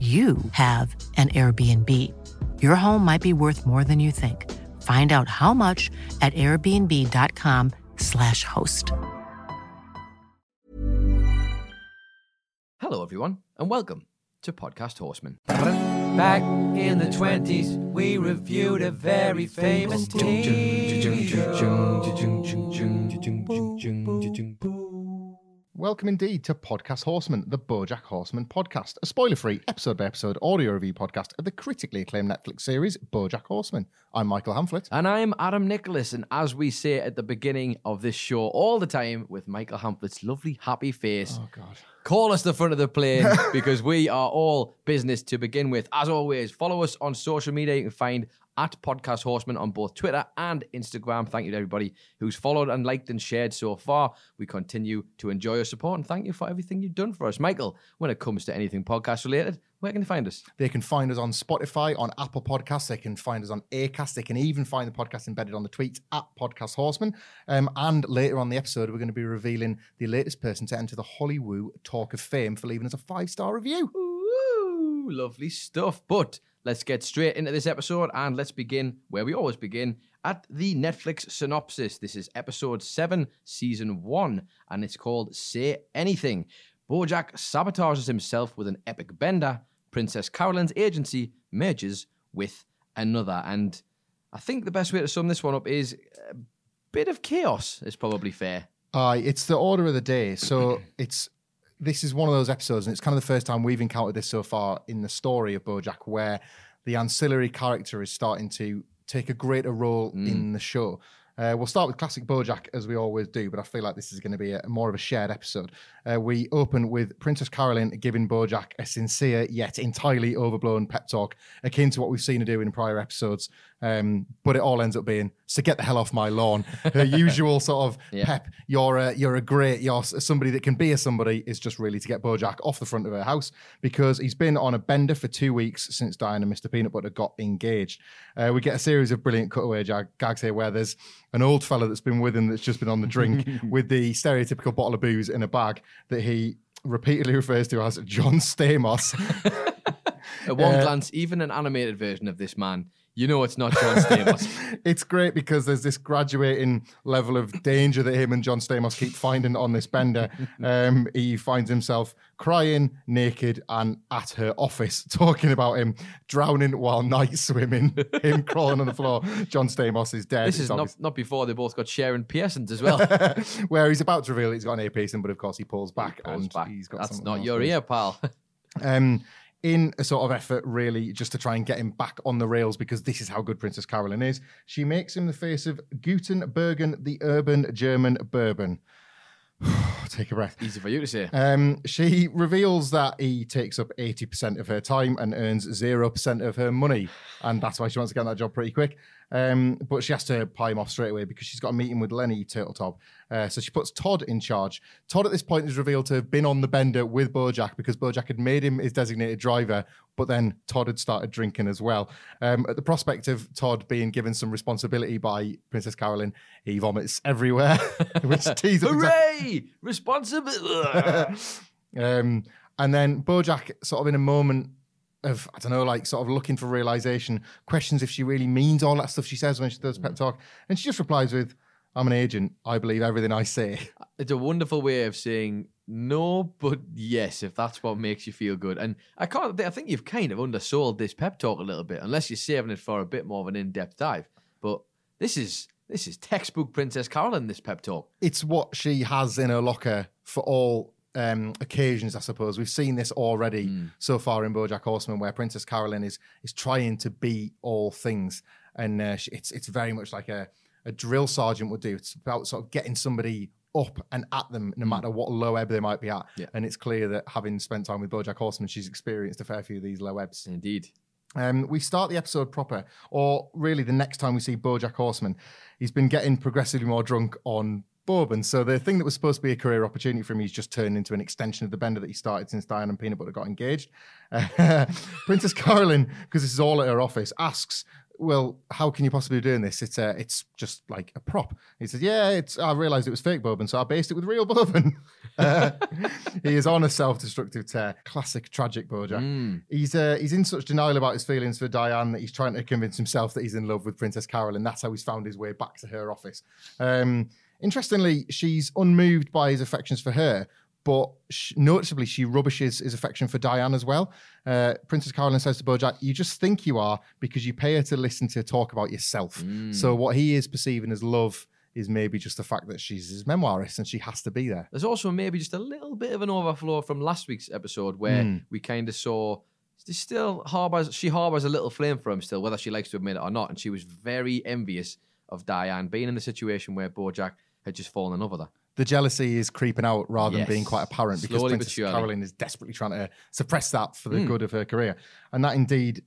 you have an Airbnb. Your home might be worth more than you think. Find out how much at airbnb.com/host. Hello, everyone, and welcome to Podcast Horseman. Back in the 20s, we reviewed a very famous TV show. Welcome indeed to Podcast Horseman, the BoJack Horseman podcast, a spoiler-free, episode-by-episode audio review podcast of the critically acclaimed Netflix series BoJack Horseman. I'm Michael Hamflett. And I'm Adam Nicholas, and as we say at the beginning of this show all the time, with Michael Hamflett's lovely, happy face, oh God, call us the front of the plane, because we are all business to begin with. As always, follow us on social media. You can find at Podcast Horseman on both Twitter and Instagram. Thank you to everybody who's followed and liked and shared so far. We continue to enjoy your support and thank you for everything you've done for us. Michael, when it comes to anything podcast related, where can they find us? They can find us on Spotify, on Apple Podcasts. They can find us on Acast. They can even find the podcast embedded on the tweets at Podcast Horseman. And later on the episode, we're going to be revealing the latest person to enter the Hollywood Talk of Fame for leaving us a 5-star review. Ooh, lovely stuff. But let's get straight into this episode and let's begin where we always begin, at the Netflix synopsis. This is episode 7, season 1, and it's called Say Anything. BoJack sabotages himself with an epic bender. Princess Carolyn's agency merges with another. And I think the best way to sum this one up is a bit of chaos is probably fair. It's the order of the day. So this is one of those episodes, and it's kind of the first time we've encountered this so far in the story of BoJack, where the ancillary character is starting to take a greater role in the show. We'll start with classic BoJack, as we always do, but I feel like this is going to be more of a shared episode. We open with Princess Carolyn giving BoJack a sincere yet entirely overblown pep talk, akin to what we've seen her do in prior episodes. But it all ends up being, so get the hell off my lawn. Her usual sort of pep, you're somebody that can be a somebody, is just really to get BoJack off the front of her house, because he's been on a bender for 2 weeks since Diane and Mr. Peanut Butter got engaged. We get a series of brilliant cutaway gags here where there's an old fella that's been with him that's just been on the drink with the stereotypical bottle of booze in a bag that he repeatedly refers to as John Stamos. At one glance, even an animated version of this man, you know it's not John Stamos. It's great because there's this graduating level of danger that him and John Stamos keep finding on this bender. He finds himself crying, naked, and at her office, talking about him drowning while night swimming, him crawling on the floor. John Stamos is dead. This is not before they both got Sharon piercings as well. Where he's about to reveal he's got an ear piercing, but of course he pulls back. He's got that's not your ear, pal. In a sort of effort, really, just to try and get him back on the rails, because this is how good Princess Carolyn is. She makes him the face of Gutenbergen, the urban German bourbon. Take a breath. Easy for you to say. She reveals that he takes up 80% of her time and earns 0% of her money. And that's why she wants to get that job pretty quick. But she has to pie him off straight away because she's got a meeting with Lenny Turtletop. So she puts Todd in charge. Todd at this point is revealed to have been on the bender with BoJack because BoJack had made him his designated driver, but then Todd had started drinking as well. At the prospect of Todd being given some responsibility by Princess Carolyn, he vomits everywhere. Which teases him. Hooray! Responsibility! And then BoJack, sort of in a moment of, I don't know, like sort of looking for realization, questions if she really means all that stuff she says when she does pep talk. And she just replies with, I'm an agent. I believe everything I say. It's a wonderful way of saying No, but yes, if that's what makes you feel good. And I think you've kind of undersold this pep talk a little bit, unless you're saving it for a bit more of an in-depth dive. But this is textbook Princess Carolyn, this pep talk. It's what she has in her locker for all occasions, I suppose. We've seen this already so far in BoJack Horseman, where Princess Carolyn is trying to be all things. And it's very much like a drill sergeant would do. It's about sort of getting somebody up and at them, no matter what low ebb they might be at. Yeah. And it's clear that, having spent time with BoJack Horseman, she's experienced a fair few of these low ebbs. Indeed. We start the episode proper, or really the next time we see BoJack Horseman. He's been getting progressively more drunk on bourbon. So the thing that was supposed to be a career opportunity for him, he's just turned into an extension of the bender that he started since Diane and Peanut Butter got engaged. Princess Carolyn, because this is all at her office, asks, well, how can you possibly be doing this? It's just like a prop. He says, I realised it was fake bourbon, so I based it with real bourbon. He is on a self-destructive tear. Classic tragic BoJack. He's in such denial about his feelings for Diane that he's trying to convince himself that he's in love with Princess Carolyn. That's how he's found his way back to her office. Interestingly, she's unmoved by his affections for her, but noticeably she rubbishes his affection for Diane as well. Princess Carolyn says to BoJack, you just think you are because you pay her to listen to her talk about yourself. So what he is perceiving as love is maybe just the fact that she's his memoirist and she has to be there. There's also maybe just a little bit of an overflow from last week's episode where we kind of saw she harbours a little flame for him still, whether she likes to admit it or not. And she was very envious of Diane being in the situation where BoJack had just fallen in love with her. The jealousy is creeping out rather than being quite apparent, because Princess Carolyn is desperately trying to suppress that for the good of her career. And that indeed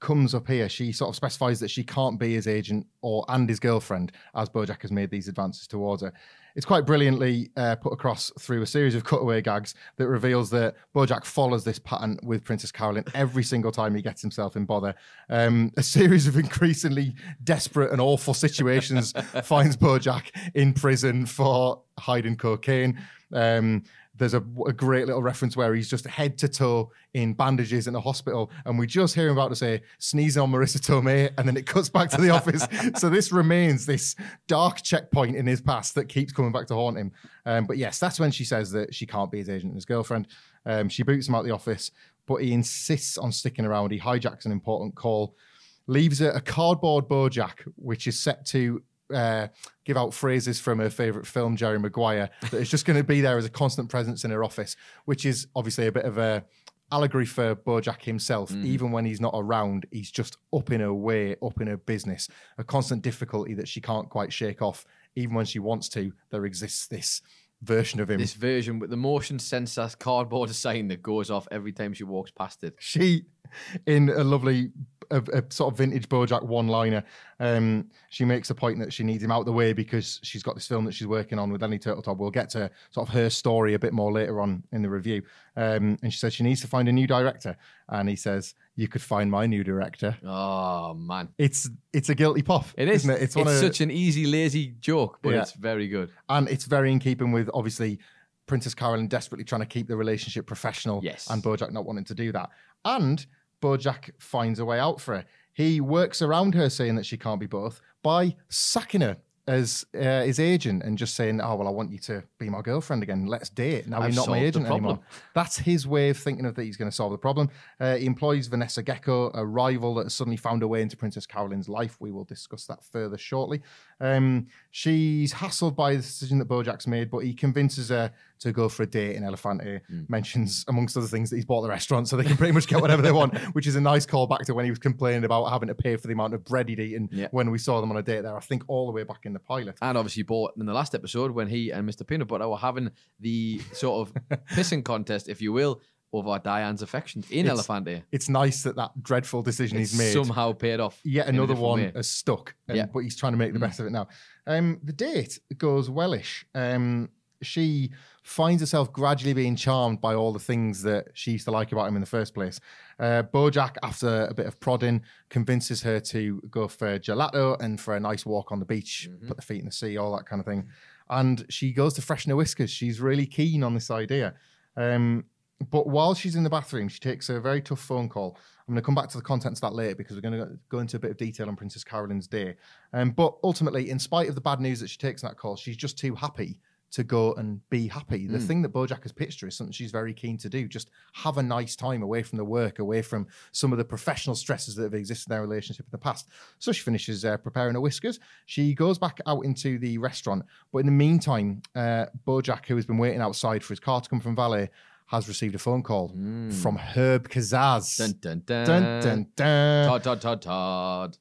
comes up here. She sort of specifies that she can't be his agent and his girlfriend, as BoJack has made these advances towards her. It's quite brilliantly put across through a series of cutaway gags that reveals that BoJack follows this pattern with Princess Carolyn every single time he gets himself in bother. A series of increasingly desperate and awful situations finds BoJack in prison for hiding cocaine. There's a great little reference where he's just head to toe in bandages in a hospital, and we just hear him about to say, sneezing on Marissa Tomei, and then it cuts back to the office. So this remains this dark checkpoint in his past that keeps coming back to haunt him. But yes, that's when she says that she can't be his agent and his girlfriend. She boots him out the office, but he insists on sticking around. He hijacks an important call, leaves a cardboard BoJack, which is set to give out phrases from her favourite film, Jerry Maguire, that is just going to be there as a constant presence in her office, which is obviously a bit of a allegory for BoJack himself. Even when he's not around, he's just up in her way, up in her business, a constant difficulty that she can't quite shake off. Even when she wants to, there exists this version of him. This version with the motion sensor cardboard sign that goes off every time she walks past it. She, in a lovely a sort of vintage BoJack one-liner, she makes the point that she needs him out the way because she's got this film that she's working on with Lenny Turtletop. We'll get to sort of her story a bit more later on in the review. And she says she needs to find a new director. And he says, you could find my new director. Oh, man. It's a guilty puff. It is. Isn't it? It's such an easy, lazy joke, but it's very good. And it's very in keeping with, obviously, Princess Carolyn desperately trying to keep the relationship professional and BoJack not wanting to do that. And BoJack finds a way out for her. He works around her saying that she can't be both by sacking her as his agent and just saying, oh, well, I want you to be my girlfriend again. Let's date. Now you're not my agent anymore. That's his way of thinking of that he's going to solve the problem. He employs Vanessa Gecko, a rival that has suddenly found her way into Princess Carolyn's life. We will discuss that further shortly. She's hassled by the decision that BoJack's made, but he convinces her to go for a date in Elephante, mentions, amongst other things, that he's bought the restaurant so they can pretty much get whatever they want, which is a nice callback to when he was complaining about having to pay for the amount of bread he'd eaten when we saw them on a date there, I think all the way back in the pilot. And obviously bought in the last episode when he and Mr. Peanut Butter were having the sort of pissing contest, if you will, over Diane's affections in Elephante. It's nice that that dreadful decision he's made somehow paid off. Yet another one has stuck, but he's trying to make the best of it now. The date goes wellish. She finds herself gradually being charmed by all the things that she used to like about him in the first place. BoJack, after a bit of prodding, convinces her to go for gelato and for a nice walk on the beach, put the feet in the sea, all that kind of thing. And she goes to freshen her whiskers. She's really keen on this idea. But while she's in the bathroom, she takes a very tough phone call. I'm going to come back to the contents of that later because we're going to go into a bit of detail on Princess Carolyn's day. But ultimately, in spite of the bad news that she takes in that call, she's just too happy to go and be happy. The thing that BoJack has pitched her is something she's very keen to do. Just have a nice time away from the work, away from some of the professional stresses that have existed in their relationship in the past. So she finishes preparing her whiskers. She goes back out into the restaurant. But in the meantime, BoJack, who has been waiting outside for his car to come from valet, has received a phone call from Herb Kazaz. Dun, dun, dun. Dun, dun, dun. Todd.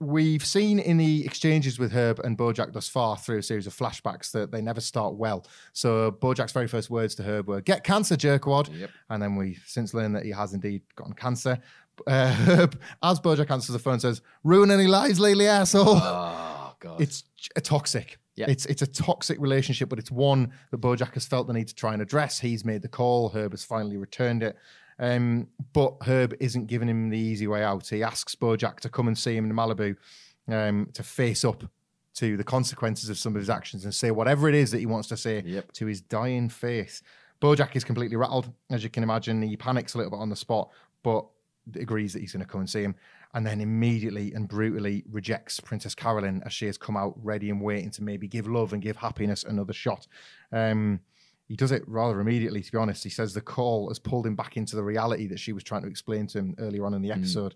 We've seen in the exchanges with Herb and BoJack thus far through a series of flashbacks that they never start well. So BoJack's very first words to Herb were, "Get cancer, jerkwad." Yep. And then we've since learned that he has indeed gotten cancer. Herb, as BoJack answers the phone, says, "Ruin any lives lately, asshole." Oh, God. It's toxic. Yeah. It's a toxic relationship, but it's one that BoJack has felt the need to try and address. He's made the call. Herb has finally returned it. But Herb isn't giving him the easy way out. He asks BoJack to come and see him in Malibu to face up to the consequences of some of his actions and say whatever it is that he wants to say to his dying face. BoJack is completely rattled, as you can imagine. He panics a little bit on the spot, but agrees that he's going to come and see him. And then immediately and brutally rejects Princess Carolyn as she has come out ready and waiting to maybe give love and give happiness another shot. He does it rather immediately, to be honest. He says the call has pulled him back into the reality that she was trying to explain to him earlier on in the episode.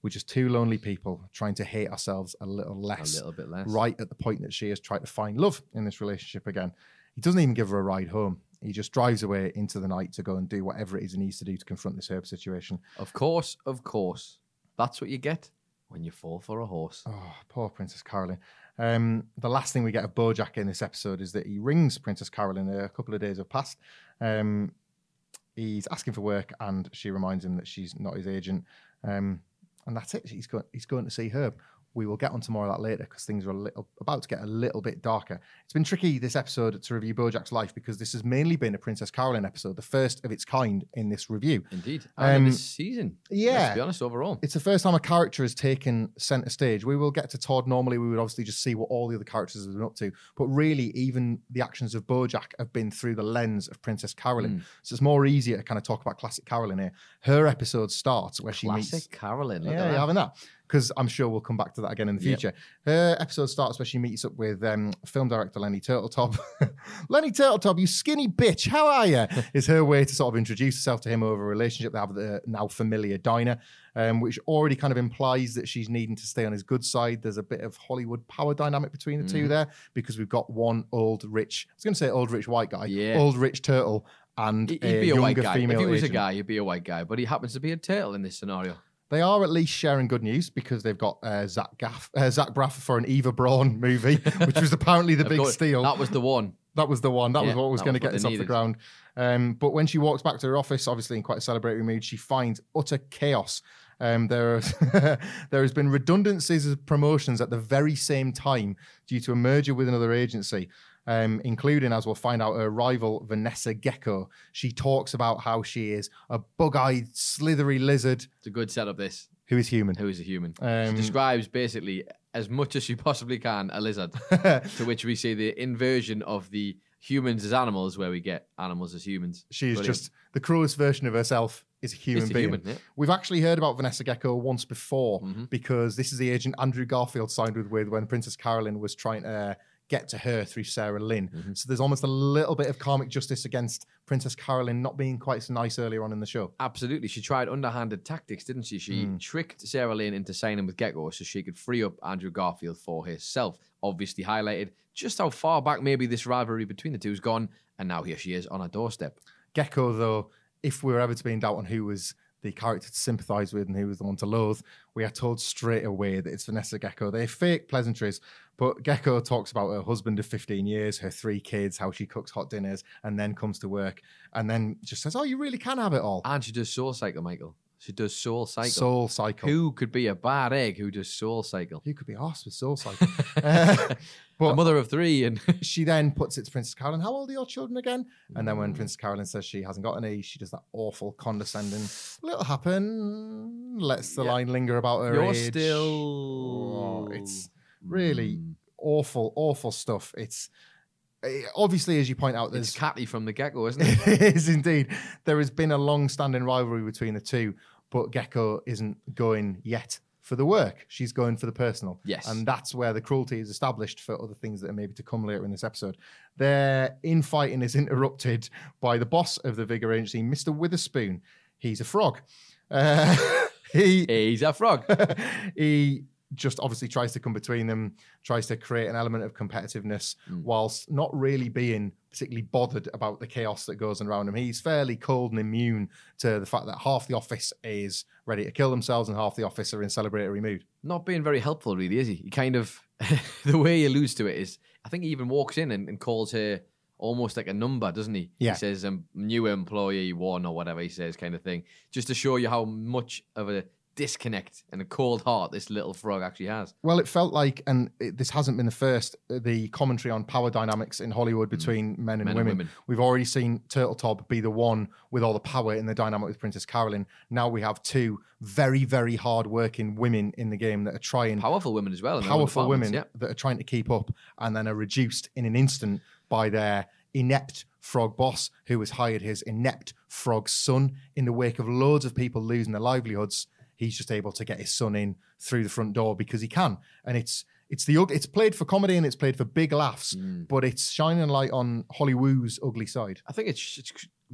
We're just two lonely people trying to hate ourselves a little less. A little bit less. Right at the point that she has tried to find love in this relationship again. He doesn't even give her a ride home. He just drives away into the night to go and do whatever it is he needs to do to confront this Herb situation. Of course. That's what you get when you fall for a horse. Oh, poor Princess Carolyn. The last thing we get of BoJack in this episode is that he rings Princess Carolyn. A couple of days have passed. He's asking for work, and she reminds him that she's not his agent. And that's it. He's going to see Herb. We will get onto more of that later because things are about to get a little bit darker. It's been tricky this episode to review BoJack's life because this has mainly been a Princess Carolyn episode, the first of its kind in this review. Indeed. And in this season. Yeah. Let's be honest, overall. It's the first time a character has taken centre stage. We will get to Todd. Normally, we would obviously just see what all the other characters have been up to. But really, even the actions of BoJack have been through the lens of Princess Carolyn. So it's more easier to kind of talk about classic Carolyn here. Her episode starts where she meets... Classic Carolyn. Yeah, having that. Because I'm sure we'll come back to that again in the future. Yep. Her episode starts where she meets up with film director Lenny Turtletop. "Lenny Turtletop, you skinny bitch, how are you?" is her way to sort of introduce herself to him over a relationship they have at the now familiar diner, which already kind of implies that she's needing to stay on his good side. There's a bit of Hollywood power dynamic between the two there because we've got one old rich, I was going to say old rich white guy, old rich turtle and he'd be a white guy. If he was a guy, he'd be a white guy, but he happens to be a turtle in this scenario. They are at least sharing good news because they've got Zach Braff for an Eva Braun movie, which was apparently the big steal. That was the one. That was what was going to get us off the ground. But when she walks back to her office, obviously in quite a celebratory mood, she finds utter chaos. There has been redundancies of promotions at the very same time due to a merger with another agency. Including, as we'll find out, her rival, Vanessa Gecko. She talks about how she is a bug-eyed, slithery lizard. It's a good setup, this. Who is a human. She describes, basically, as much as she possibly can, a lizard, to which we see the inversion of the humans as animals, where we get animals as humans. She is just the cruelest version of herself. Is a human being. Human, yeah. We've actually heard about Vanessa Gecko once before, because this is the agent Andrew Garfield signed with when Princess Carolyn was trying to get to her through Sarah Lynn. So there's almost a little bit of karmic justice against Princess Carolyn not being quite so nice earlier on in the show. Absolutely. She tried underhanded tactics, didn't she? She tricked Sarah Lynn into signing with Gecko so she could free up Andrew Garfield for herself. Obviously highlighted just how far back maybe this rivalry between the two has gone, and now here she is on her doorstep. Gecko, though, if we were ever to be in doubt on who was the character to sympathise with and who was the one to loathe, we are told straight away that it's Vanessa Gecko. They fake pleasantries, but Gecko talks about her husband of 15 years, her 3 kids, how she cooks hot dinners, and then comes to work, and then just says, "Oh, you really can have it all." And she does Soul Cycle, Michael. She does Soul Cycle. Soul Cycle. Who could be a bad egg who does Soul Cycle? Who could be arsed with Soul Cycle? But a mother of 3. And she then puts it to Princess Carolyn, "How old are your children again?" And then when Princess Carolyn says she hasn't got any, she does that awful condescending, "Little happen," lets the line linger about her age. You're still... Oh, it's really awful stuff. It's... Obviously, as you point out, it's Catty from the Gecko, isn't it? It is indeed. There has been a long-standing rivalry between the two, but Gecko isn't going yet. for the work. She's going for the personal. Yes. And that's where the cruelty is established for other things that are maybe to come later in this episode. Their infighting is interrupted by the boss of the Vigor Agency, Mr. Witherspoon. He's a frog. He's a frog. He just obviously tries to come between them, tries to create an element of competitiveness whilst not really being particularly bothered about the chaos that goes around him. He's fairly cold and immune to the fact that half the office is ready to kill themselves and half the office are in celebratory mood. Not being very helpful, really, is he? He kind of, the way he alludes to it is, I think he even walks in and calls her almost like a number, doesn't he? Yeah. He says, new employee one or whatever he says kind of thing, just to show you how much of a disconnect and a cold heart this little frog actually has. Well, it felt like, and this hasn't been the first, the commentary on power dynamics in Hollywood between men and women. We've already seen Turtletop be the one with all the power in the dynamic with Princess Carolyn. Now we have two very, very hard-working women in the game that are trying... Powerful women as well. In powerful women that are trying to keep up and then are reduced in an instant by their inept frog boss who has hired his inept frog son in the wake of loads of people losing their livelihoods. He's just able to get his son in through the front door because he can. And it's played for comedy and it's played for big laughs, but it's shining a light on Hollywood's ugly side. I think it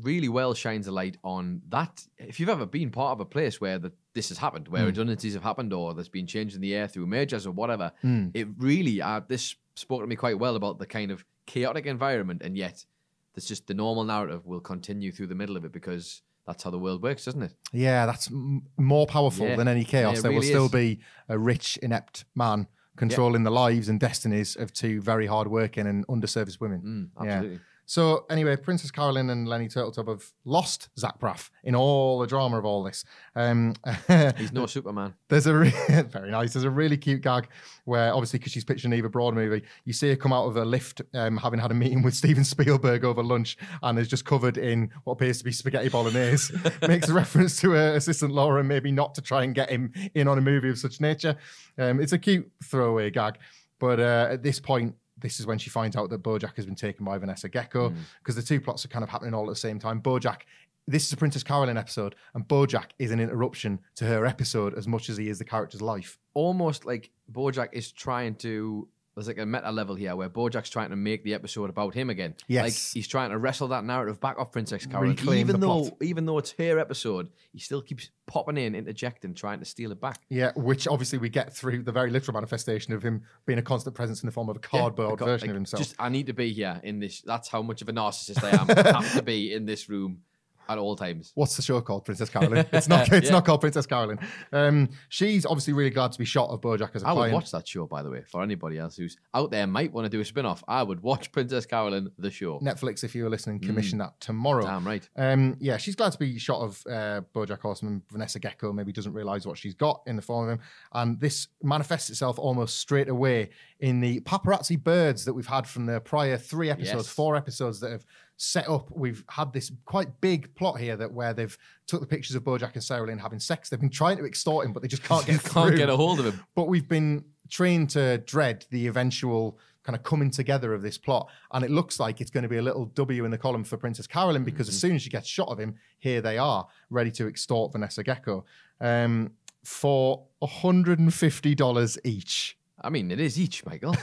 really well shines a light on that. If you've ever been part of a place where this has happened, where redundancies have happened or there's been change in the air through mergers or whatever, it really, this spoke to me quite well about the kind of chaotic environment, and yet there's just the normal narrative will continue through the middle of it because... That's how the world works, doesn't it? Yeah, that's more powerful than any chaos. There really will still be a rich, inept man controlling the lives and destinies of two very hard-working and underserviced women. Absolutely. Yeah. So anyway, Princess Carolyn and Lenny Turtletop have lost Zach Braff in all the drama of all this. He's no Superman. There's a very nice. There's a really cute gag where obviously because she's pitching an Eva Braun movie, you see her come out of a lift having had a meeting with Steven Spielberg over lunch and is just covered in what appears to be spaghetti bolognese. Makes a reference to her assistant Laura, maybe not to try and get him in on a movie of such nature. It's a cute throwaway gag, but at this point, this is when she finds out that BoJack has been taken by Vanessa Gecko because the two plots are kind of happening all at the same time. BoJack, this is a Princess Carolyn episode, and BoJack is an interruption to her episode as much as he is the character's life. Almost like BoJack is trying to, there's like a meta level here where BoJack's trying to make the episode about him again. Yes. Like he's trying to wrestle that narrative back off Princess Carolyn. Reclaim even though it's her episode, he still keeps popping in, interjecting, trying to steal it back. Yeah, which obviously we get through the very literal manifestation of him being a constant presence in the form of a cardboard version of himself. Just, I need to be here in this. That's how much of a narcissist I am. I have to be in this room at all times. What's the show called? Princess Carolyn. It's not called Princess Carolyn. She's obviously really glad to be shot of BoJack as a client. I would watch that show, by the way, for anybody else who's out there might want to do a spin-off. I would watch Princess Carolyn, the show. Netflix, if you were listening, commission that tomorrow. Damn right. Yeah, she's glad to be shot of BoJack Horseman. Vanessa Gecko maybe doesn't realise what she's got in the form of him. And this manifests itself almost straight away in the paparazzi birds that we've had from the prior four episodes that have set up. We've had this quite big plot here that where they've took the pictures of BoJack and Sarah Lynn having sex. They've been trying to extort him, but they just can't get a hold of him. But we've been trained to dread the eventual kind of coming together of this plot, and it looks like it's going to be a little W in the column for Princess Carolyn because as soon as she gets shot of him, here they are ready to extort Vanessa Gecko for $150 each. I mean, it is each, Michael.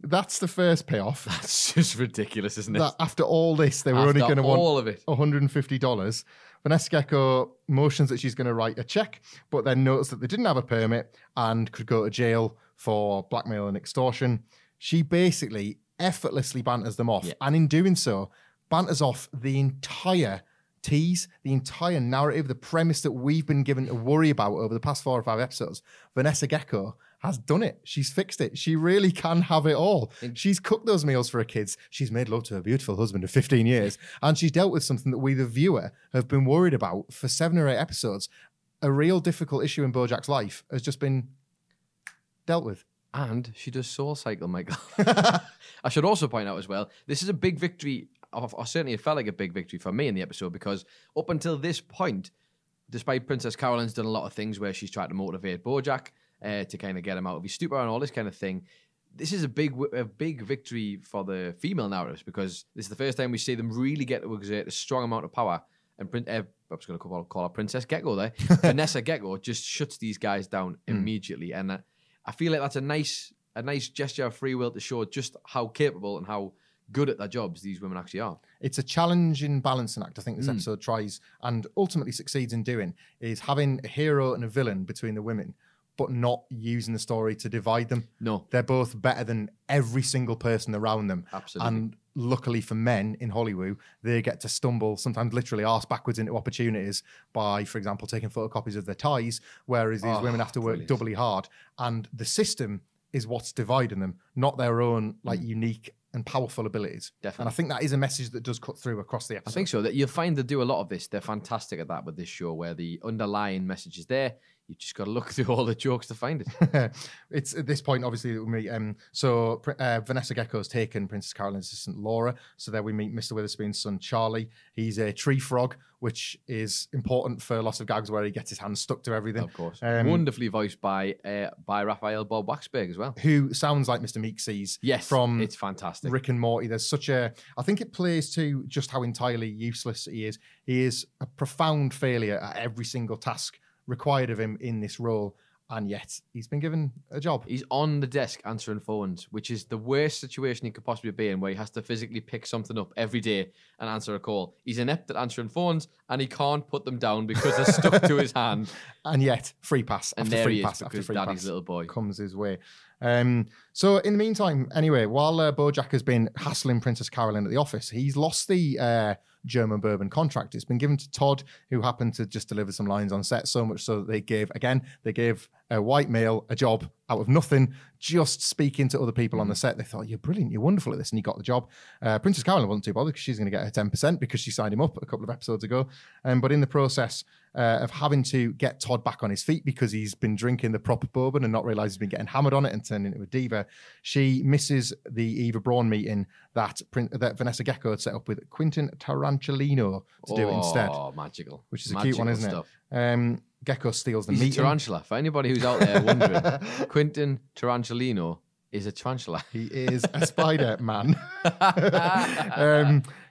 That's the first payoff. That's just ridiculous, isn't it? That after all this, they were only going to want $150. Vanessa Gecko motions that she's going to write a check, but then notes that they didn't have a permit and could go to jail for blackmail and extortion. She basically effortlessly banters them off. Yeah. And in doing so, banters off the entire tease, the entire narrative, the premise that we've been given to worry about over the past 4 or 5 episodes. Vanessa Gecko has done it. She's fixed it. She really can have it all. She's cooked those meals for her kids. She's made love to her beautiful husband of 15 years. And she's dealt with something that we, the viewer, have been worried about for 7 or 8 episodes. A real difficult issue in BoJack's life has just been dealt with. And she does Soul Cycle, Michael. I should also point out as well, this is a big victory, or certainly it felt like a big victory for me in the episode, because up until this point, despite Princess Carolyn's done a lot of things where she's tried to motivate BoJack, to kind of get him out of his stupor and all this kind of thing. This is a big victory for the female narratives because this is the first time we see them really get to exert a strong amount of power, and I was going to call her Princess Gecko there. Vanessa Gecko just shuts these guys down immediately. And I feel like that's a nice gesture of free will to show just how capable and how good at their jobs these women actually are. It's a challenging balancing act, I think, this episode tries and ultimately succeeds in doing, is having a hero and a villain between the women, but not using the story to divide them. No. They're both better than every single person around them. Absolutely. And luckily for men in Hollywood, they get to stumble, sometimes literally arse backwards into opportunities by, for example, taking photocopies of their ties, whereas these women have to work doubly hard. And the system is what's dividing them, not their own unique and powerful abilities. Definitely. And I think that is a message that does cut through across the episode. I think so. That you'll find they do a lot of this. They're fantastic at that with this show, where the underlying message is there. You've just got to look through all the jokes to find it. It's at this point, obviously, that we meet. Vanessa Gecko's taken Princess Carolyn's assistant, Laura. So there we meet Mr. Witherspoon's son, Charlie. He's a tree frog, which is important for lots of gags where he gets his hands stuck to everything. Of course. Wonderfully voiced by Raphael Bob Waksberg as well. Who sounds like Mr. Meekses. Yes, from it's fantastic. Rick and Morty. There's such a... I think it plays to just how entirely useless he is. He is a profound failure at every single task required of him in this role, and yet he's been given a job. He's on the desk answering phones, which is the worst situation he could possibly be in, where he has to physically pick something up every day and answer a call. He's inept at answering phones, and he can't put them down because they're stuck to his hand. And yet, free pass and after free pass after free pass. Daddy's little boy comes his way. So in the meantime, anyway, while BoJack has been hassling Princess Carolyn at the office, he's lost the German bourbon contract. It's been given to Todd, who happened to just deliver some lines on set, so much so that they gave a white male a job out of nothing, just speaking to other people on the set. They thought, you're brilliant, you're wonderful at this, and he got the job. Princess Carolyn wasn't too bothered because she's going to get her 10% because she signed him up a couple of episodes ago. But in the process of having to get Todd back on his feet because he's been drinking the proper bourbon and not realised he's been getting hammered on it and turned into a diva, she misses the Eva Braun meeting that Vanessa Gecko had set up with Quentin Tarantulino to do instead. Oh, magical. Which is magical, a cute one, isn't it? Gecko steals the meeting. He's a tarantula. For anybody who's out there wondering, Quentin Tarantulino is a tarantula. He is a spider man.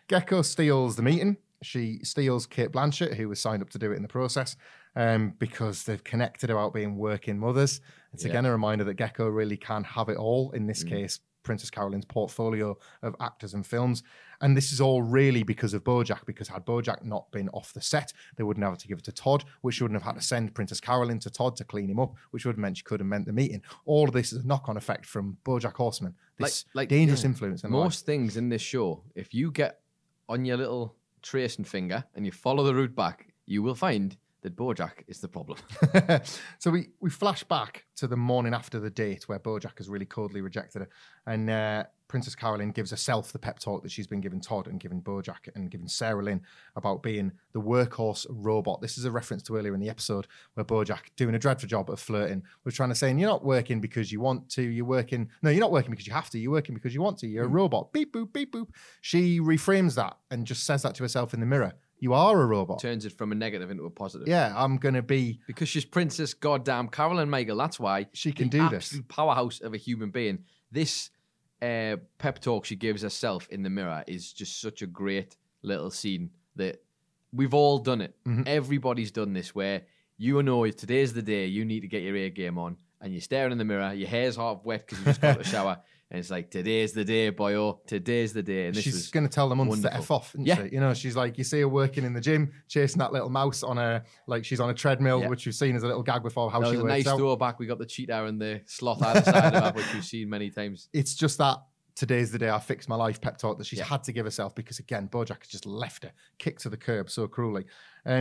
Gecko steals the meeting. She steals Kate Blanchett, who was signed up to do it in the process, because they've connected about being working mothers. It's again a reminder that Gecko really can have it all. In this case, Princess Carolyn's portfolio of actors and films. And this is all really because of BoJack, because had BoJack not been off the set, they wouldn't have had to give it to Todd, which wouldn't have had to send Princess Carolyn to Todd to clean him up, which would have meant she could have meant the meeting. All of this is a knock-on effect from BoJack Horseman. This dangerous influence. In most things in this show, if you get on your little tracing finger and you follow the route back, you will find that BoJack is the problem. So we flash back to the morning after the date where BoJack has really coldly rejected her, and Princess Carolyn gives herself the pep talk that she's been giving Todd and giving BoJack and giving Sarah Lynn about being the workhorse robot. This is a reference to earlier in the episode where BoJack, doing a dreadful job of flirting, was trying to say, you're not working because you want to, you're not working because you have to, you're working because you want to, you're a robot. Beep, boop, beep, boop. She reframes that and just says that to herself in the mirror. You are a robot. Turns it from a negative into a positive. Yeah, I'm going to be... Because she's Princess Goddamn Carolyn, Michael. That's why she can do this. Absolute powerhouse of a human being. This pep talk she gives herself in the mirror is just such a great little scene that we've all done it. Mm-hmm. Everybody's done this, where you know today's the day you need to get your A game on, and you're staring in the mirror, your hair's half wet because you just got out of the shower. And it's like, today's the day, boyo. Today's the day. And this she's going to tell the months to F off, isn't she? You know, she's like, you see her working in the gym, chasing that little mouse on a, she's on a treadmill, which we've seen as a little gag before, how she works out. That was a nice throwback. We got the cheetah and the sloth either side of her, which we've seen many times. It's just that today's the day I fix my life pep talk that she's had to give herself because, again, BoJack has just left her, kicked to the curb so cruelly.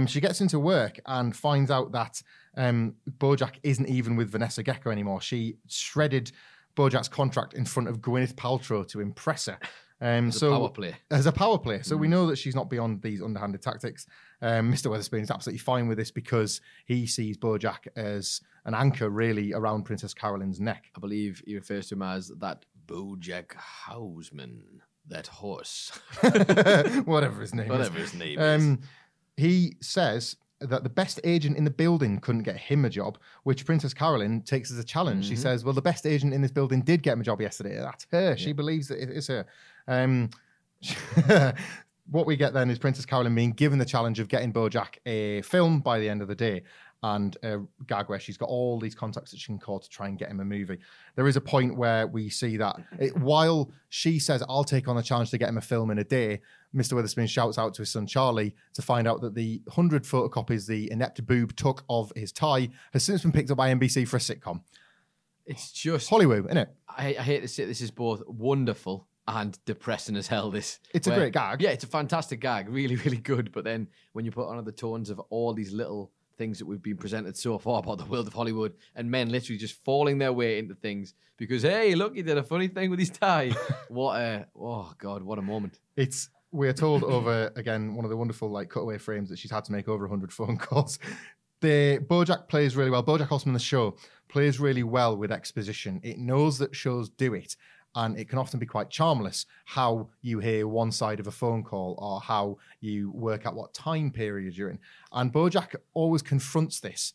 She gets into work and finds out that BoJack isn't even with Vanessa Gecko anymore. She shredded BoJack's contract in front of Gwyneth Paltrow to impress her. As a power play. So we know that she's not beyond these underhanded tactics. Mr. Witherspoon is absolutely fine with this because he sees BoJack as an anchor, really, around Princess Carolyn's neck. I believe he refers to him as that BoJack Horseman, that horse. Whatever his name is. He says that the best agent in the building couldn't get him a job, which Princess Carolyn takes as a challenge. Mm-hmm. She says, well, the best agent in this building did get him a job yesterday. That's her. Yeah. She believes that it is her. what we get then is Princess Carolyn being given the challenge of getting BoJack a film by the end of the day, and a gag where she's got all these contacts that she can call to try and get him a movie. There is a point where we see that while she says, I'll take on the challenge to get him a film in a day, Mr. Witherspoon shouts out to his son, Charlie, to find out that the 100 photocopies the inept boob took of his tie has since been picked up by NBC for a sitcom. It's just... Hollywood, isn't it? I hate to say this is both wonderful and depressing as hell, this. It's a great gag. Yeah, it's a fantastic gag. Really, really good. But then when you put on the tones of all these little things that we've been presented so far about the world of Hollywood and men literally just falling their way into things because, hey, look, he did a funny thing with his tie. Oh, God, what a moment. It's... We're told over, again, one of the wonderful cutaway frames that she's had to make over 100 phone calls. BoJack plays really well. BoJack Horseman, the show, plays really well with exposition. It knows that shows do it, and it can often be quite charmless how you hear one side of a phone call or how you work out what time period you're in. And BoJack always confronts this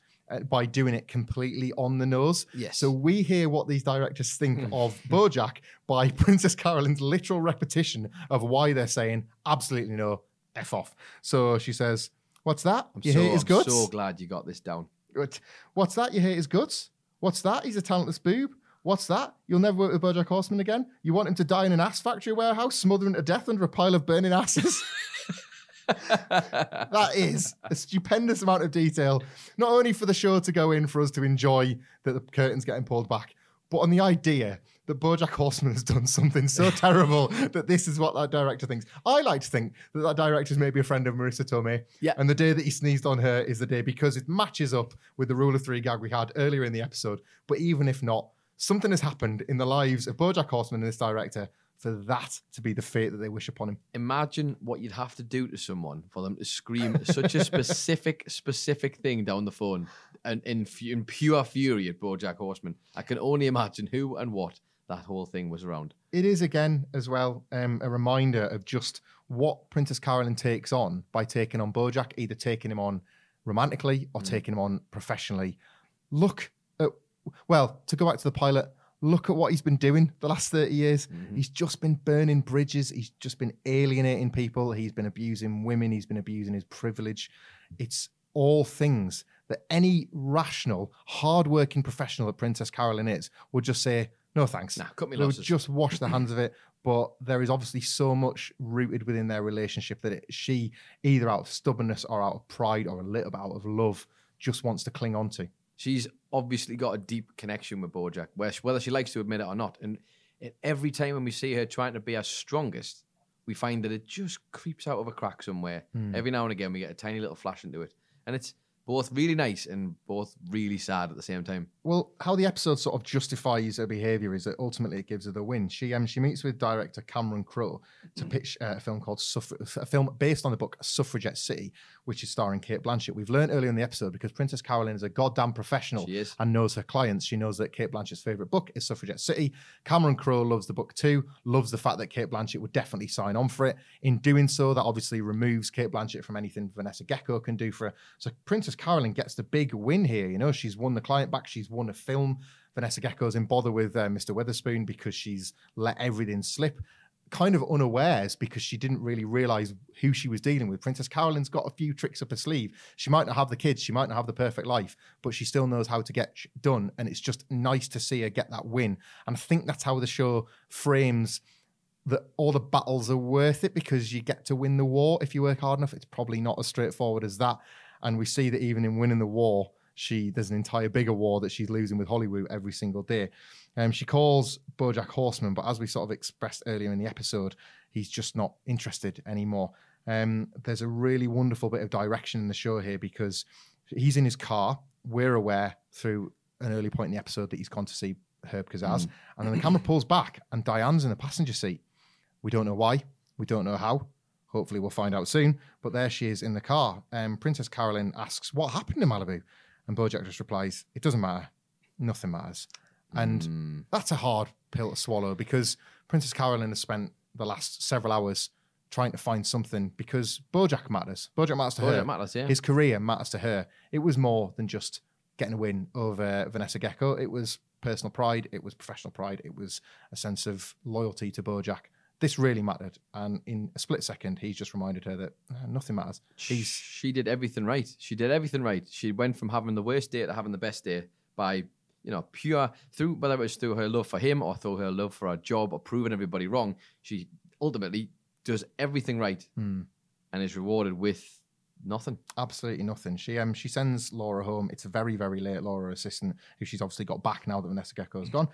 by doing it completely on the nose. Yes. So we hear what these directors think of BoJack by Princess Carolyn's literal repetition of why they're saying, absolutely no, F off. So she says, what's that? You hate his guts? I'm so glad you got this down. What's that? You hate his guts? What's that? He's a talentless boob. What's that? You'll never work with BoJack Horseman again? You want him to die in an ass factory warehouse, smothering to death under a pile of burning asses? That is a stupendous amount of detail, not only for the show to go in for us to enjoy that the curtain's getting pulled back, but on the idea that BoJack Horseman has done something so terrible that this is what that director thinks. I like to think that that director is maybe a friend of Marissa Tomei, and the day that he sneezed on her is the day, because it matches up with the rule of three gag we had earlier in the episode. But even if not, something has happened in the lives of BoJack Horseman and this director for that to be the fate that they wish upon him. Imagine what you'd have to do to someone for them to scream such a specific thing down the phone and in pure fury at BoJack Horseman. I can only imagine who and what that whole thing was around. It is, again, as well, a reminder of just what Princess Carolyn takes on by taking on BoJack, either taking him on romantically or taking him on professionally. To go back to the pilot, look at what he's been doing the last 30 years. Mm-hmm. He's just been burning bridges. He's just been alienating people. He's been abusing women. He's been abusing his privilege. It's all things that any rational, hardworking professional that Princess Carolyn is would just say, no thanks. Nah, cut me losses. Would just wash their hands of it. But there is obviously so much rooted within their relationship that she, either out of stubbornness or out of pride or a little bit out of love, just wants to cling on to. She's obviously got a deep connection with BoJack, whether she likes to admit it or not. And every time when we see her trying to be our strongest, we find that it just creeps out of a crack somewhere. Every now and again, we get a tiny little flash into it. And it's both really nice and both really sad at the same time. Well, how the episode sort of justifies her behaviour is that ultimately it gives her the win. She meets with director Cameron Crowe to pitch a film called a film based on the book Suffragette City, which is starring Kate Blanchett. We've learned earlier in the episode, because Princess Carolyn is a goddamn professional and knows her clients. She knows that Kate Blanchett's favourite book is Suffragette City. Cameron Crowe loves the book too, loves the fact that Kate Blanchett would definitely sign on for it. In doing so, that obviously removes Kate Blanchett from anything Vanessa Gecko can do for her. So Princess Carolyn gets the big win here. You know, she's won the client back. She's won a film. Vanessa Gecko's in bother with Mr. Witherspoon because she's let everything slip, kind of unawares, because she didn't really realize who she was dealing with. Princess Carolyn's got a few tricks up her sleeve. She might not have the kids, she might not have the perfect life, but she still knows how to get done. And it's just nice to see her get that win. And I think that's how the show frames that all the battles are worth it, because you get to win the war if you work hard enough. It's probably not as straightforward as that. And we see that even in winning the war, there's an entire bigger war that she's losing with Hollywood every single day. She calls BoJack Horseman, but as we sort of expressed earlier in the episode, he's just not interested anymore. There's a really wonderful bit of direction in the show here, because he's in his car. We're aware through an early point in the episode that he's gone to see Herb Kazaz. And then the camera pulls back and Diane's in the passenger seat. We don't know why. We don't know how. Hopefully we'll find out soon. But there she is in the car. Princess Carolyn asks, what happened to Malibu? And BoJack just replies, it doesn't matter. Nothing matters. And that's a hard pill to swallow, because Princess Carolyn has spent the last several hours trying to find something, because BoJack matters. BoJack matters to her. His career matters to her. It was more than just getting a win over Vanessa Gecko. It was personal pride. It was professional pride. It was a sense of loyalty to BoJack This really mattered. And in a split second, he just reminded her that nothing matters. She did everything right. She did everything right. She went from having the worst day to having the best day by, you know, whether it was through her love for him or through her love for her job or proving everybody wrong, she ultimately does everything right and is rewarded with nothing. Absolutely nothing. She sends Laura home. It's a very, very late Laura assistant, who she's obviously got back now that Vanessa Gecko's gone.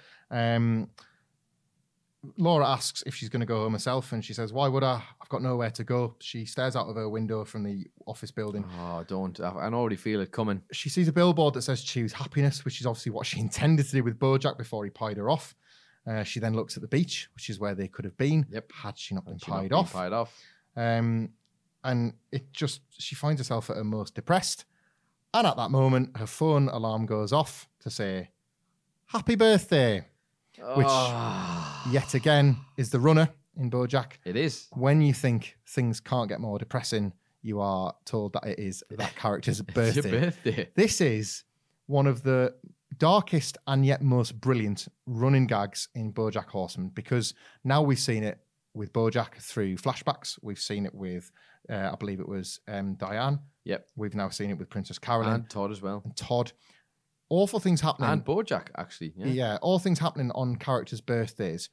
Laura asks if she's going to go home herself, and she says, "Why would I? I've got nowhere to go." She stares out of her window from the office building. Oh, don't. I can already feel it coming. She sees a billboard that says "Choose Happiness," which is obviously what she intended to do with BoJack before he pied her off. She then looks at the beach, which is where they could have been had she not been pied off. And it just, she finds herself at her most depressed. And at that moment, her phone alarm goes off to say, "Happy birthday," which yet again is the runner in BoJack. It is. When you think things can't get more depressing, you are told that it is that character's birthday. It's your birthday. This is one of the darkest and yet most brilliant running gags in BoJack Horseman, because now we've seen it with BoJack through flashbacks. We've seen it with, I believe it was Diane. Yep. We've now seen it with Princess Carolyn. And Todd as well. And Todd. Awful things happening. And BoJack, actually. Yeah, all things happening on characters' birthdays.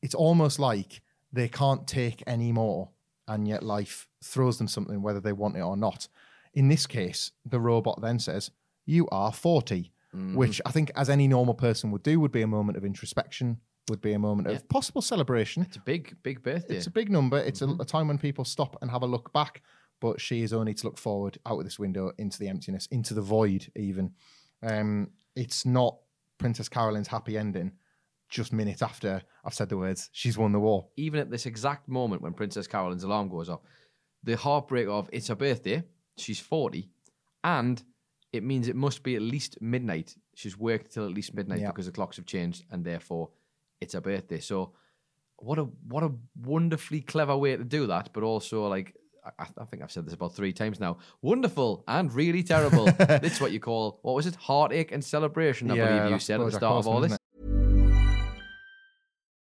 It's almost like they can't take any more, and yet life throws them something, whether they want it or not. In this case, the robot then says, "You are 40, which I think, as any normal person would do, would be a moment of introspection, would be a moment of possible celebration. It's a big, big birthday. It's a big number. It's a time when people stop and have a look back, but she is only to look forward out of this window into the emptiness, into the void even. It's not Princess Carolyn's happy ending just minutes after I've said the words, "She's won the war." Even at this exact moment when Princess Carolyn's alarm goes off, the heartbreak of it's her birthday, she's 40, and it means it must be at least midnight. She's worked till at least midnight because the clocks have changed, and therefore it's her birthday. So what a wonderfully clever way to do that, but also, like, I think I've said this about 3 times now, wonderful and really terrible. It's what you call, what was it? Heartache and celebration, I believe you said at the start of all this.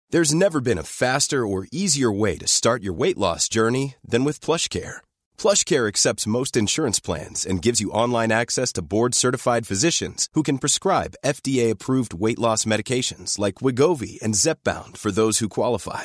There's never been a faster or easier way to start your weight loss journey than with PlushCare. PlushCare accepts most insurance plans and gives you online access to board-certified physicians who can prescribe FDA-approved weight loss medications like Wegovy and Zepbound for those who qualify.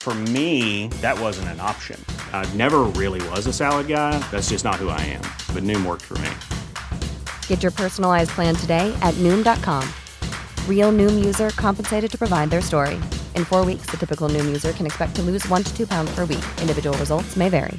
For me, that wasn't an option. I never really was a salad guy. That's just not who I am. But Noom worked for me. Get your personalized plan today at Noom.com. Real Noom user compensated to provide their story. In 4 weeks, the typical Noom user can expect to lose 1 to 2 pounds per week. Individual results may vary.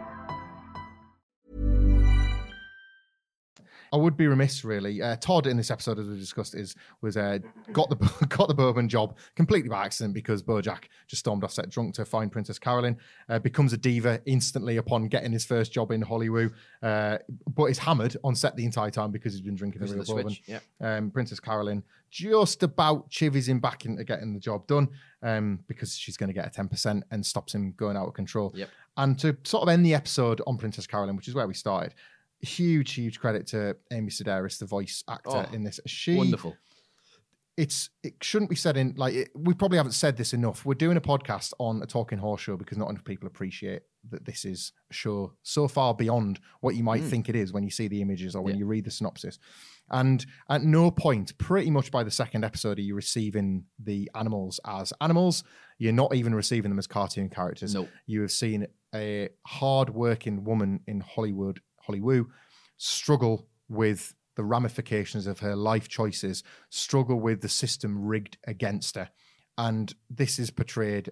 I would be remiss, really. Todd, in this episode, as we discussed, got the bourbon job completely by accident because BoJack just stormed off set drunk to find Princess Carolyn. Becomes a diva instantly upon getting his first job in Hollywood, but is hammered on set the entire time because he's been drinking the real bourbon. Yep. Princess Carolyn just about chivies him back into getting the job done because she's going to get a 10% and stops him going out of control. Yep. And to sort of end the episode on Princess Carolyn, which is where we started, huge credit to Amy Sedaris, the voice actor in this. She it shouldn't be said in, like, we probably haven't said this enough. We're doing a podcast on a talking horse show because not enough people appreciate that this is a show so far beyond what you might think it is when you see the images or when you read the synopsis. And at no point, pretty much by the second episode, are you receiving the animals as animals. You're not even receiving them as cartoon characters. Nope. You have seen a hard-working woman in Hollywood, struggle with the ramifications of her life choices, struggle with the system rigged against her. And this is portrayed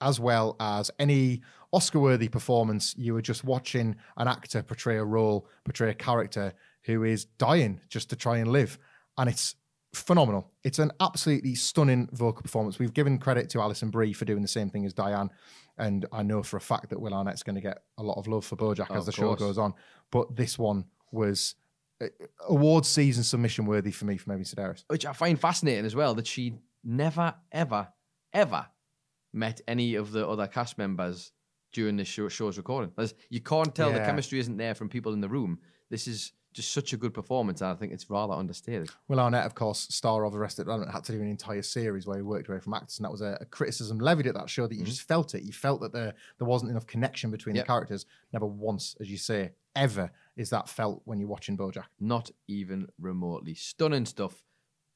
as well as any Oscar-worthy performance. You are just watching an actor portray a role, portray a character who is dying just to try and live. And it's phenomenal. It's an absolutely stunning vocal performance. We've given credit to Alison Brie for doing the same thing as Diane. And I know for a fact that Will Arnett's going to get a lot of love for BoJack as the show goes on. But this one was awards season submission worthy for me from Amy Sedaris. Which I find fascinating as well, that she never, ever, ever met any of the other cast members during this show's recording. You can't tell the chemistry isn't there from people in the room. This is just such a good performance, and I think it's rather understated. Will Arnett, of course, star of Arrested Development, had to do an entire series where he worked away from actors, and that was a criticism levied at that show that you just felt it. You felt that there wasn't enough connection between the characters. Never once, as you say, ever is that felt when you're watching BoJack. Not even remotely. Stunning stuff,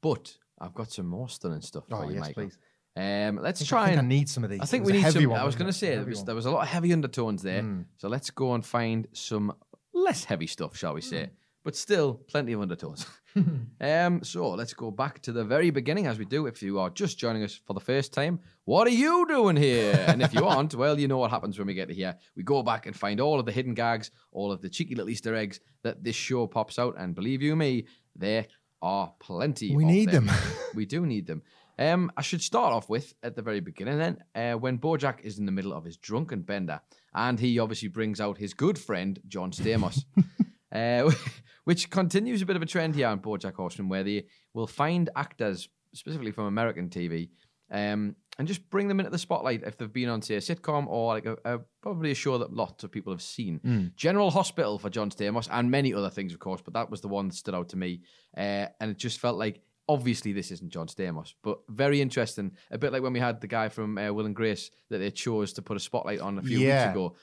but I've got some more stunning stuff for you, Michael. Please. I need some of these. I think we need some. I was going to say, there was a lot of heavy undertones there, so let's go and find some less heavy stuff, shall we say. But still, plenty of undertones. So let's go back to the very beginning, as we do. If you are just joining us for the first time, what are you doing here? And if you aren't, well, you know what happens when we get to here. We go back and find all of the hidden gags, all of the cheeky little Easter eggs that this show pops out. And believe you me, there are plenty. We need them. We do need them. I should start off with, at the very beginning then, when BoJack is in the middle of his drunken bender, and he obviously brings out his good friend, John Stamos. Which continues a bit of a trend here on BoJack Horseman, where they will find actors, specifically from American TV, and just bring them into the spotlight if they've been on, say, a sitcom or like probably a show that lots of people have seen. General Hospital for John Stamos, and many other things, of course, but that was the one that stood out to me. And it just felt like, obviously, this isn't John Stamos, but very interesting. A bit like when we had the guy from Will and Grace that they chose to put a spotlight on a few weeks ago.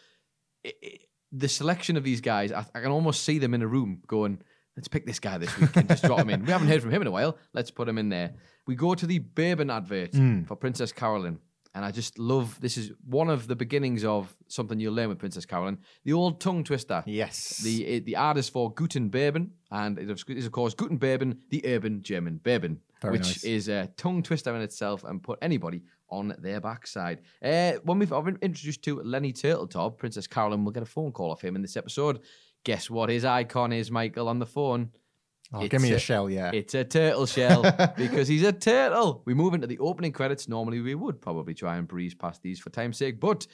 The selection of these guys, I can almost see them in a room going, let's pick this guy this week and just drop him in. We haven't heard from him in a while. Let's put him in there. We go to the bourbon advert for Princess Carolyn. And I just love, this is one of the beginnings of something you'll learn with Princess Carolyn, the old tongue twister. Yes. The ad is for Guten Bourbon, and it is, of course, Guten Bourbon, the urban German bourbon, which is a tongue twister in itself and put anybody on their backside. When we've introduced to Lenny Turtletop, Princess Carolyn will get a phone call off him in this episode. Guess what his icon is, Michael, on the phone? Oh, give me a shell, yeah. It's a turtle shell because he's a turtle. We move into the opening credits. Normally, we would probably try and breeze past these for time's sake, but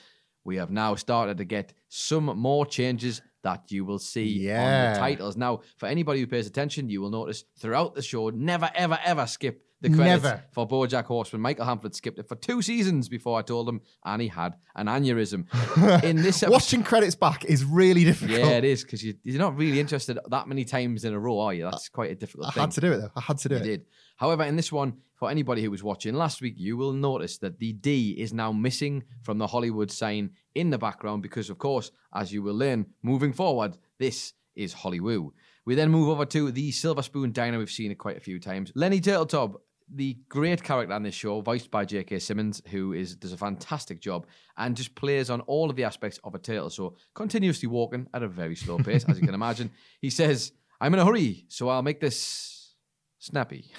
we have now started to get some more changes that you will see on the titles. Now, for anybody who pays attention, you will notice throughout the show, never, ever, ever skip the credits for BoJack Horseman. Michael Hamflett skipped it for 2 seasons before I told him, and he had an aneurysm. In this episode, watching credits back is really difficult. Yeah, it is, because you're not really interested that many times in a row, are you? That's quite a difficult thing. I had to do it, though. I had to do it. You did. However, in this one, for anybody who was watching last week, you will notice that the D is now missing from the Hollywood sign in the background because, of course, as you will learn, moving forward, this is Hollywood. We then move over to the Silver Spoon Diner. We've seen it quite a few times. Lenny Turtletop, the great character on this show, voiced by J.K. Simmons, who does a fantastic job and just plays on all of the aspects of a turtle. So continuously walking at a very slow pace, as you can imagine. He says, I'm in a hurry, so I'll make this snappy,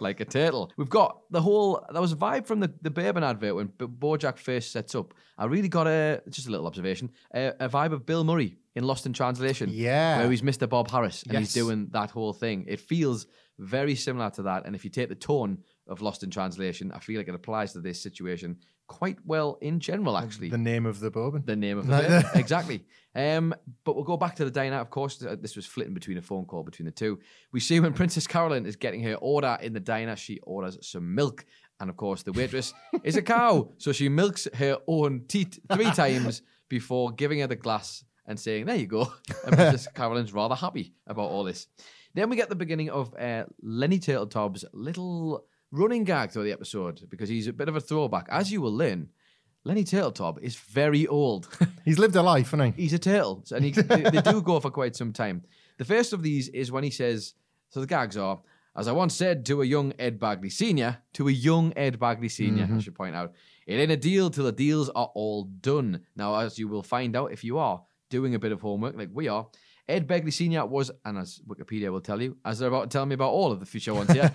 like a turtle. We've got the whole, that was a vibe from the bourbon advert when BoJack first sets up. I really got a little observation, a vibe of Bill Murray in Lost in Translation. Yeah. Where he's Mr. Bob Harris and he's doing that whole thing. It feels very similar to that. And if you take the tone of Lost in Translation, I feel like it applies to this situation quite well in general, actually. The name of the bourbon. The name of the bourbon, exactly. But we'll go back to the diner, of course. This was flitting between a phone call between the two. We see when Princess Carolyn is getting her order in the diner, she orders some milk. And, of course, the waitress is a cow. So she milks her own teat 3 times before giving her the glass and saying, there you go. And Princess Carolyn's rather happy about all this. Then we get the beginning of Lenny Turtletop's little running gag through the episode because he's a bit of a throwback. As you will learn, Lenny Turtletop is very old. He's lived a life, hasn't he? He's a turtle. And they do go for quite some time. The first of these is when he says, so the gags are, as I once said to a young Ed Begley Sr., mm-hmm. I should point out, it ain't a deal till the deals are all done. Now, as you will find out if you are doing a bit of homework like we are, Ed Begley Sr. was, and as Wikipedia will tell you, as they're about to tell me about all of the future ones here,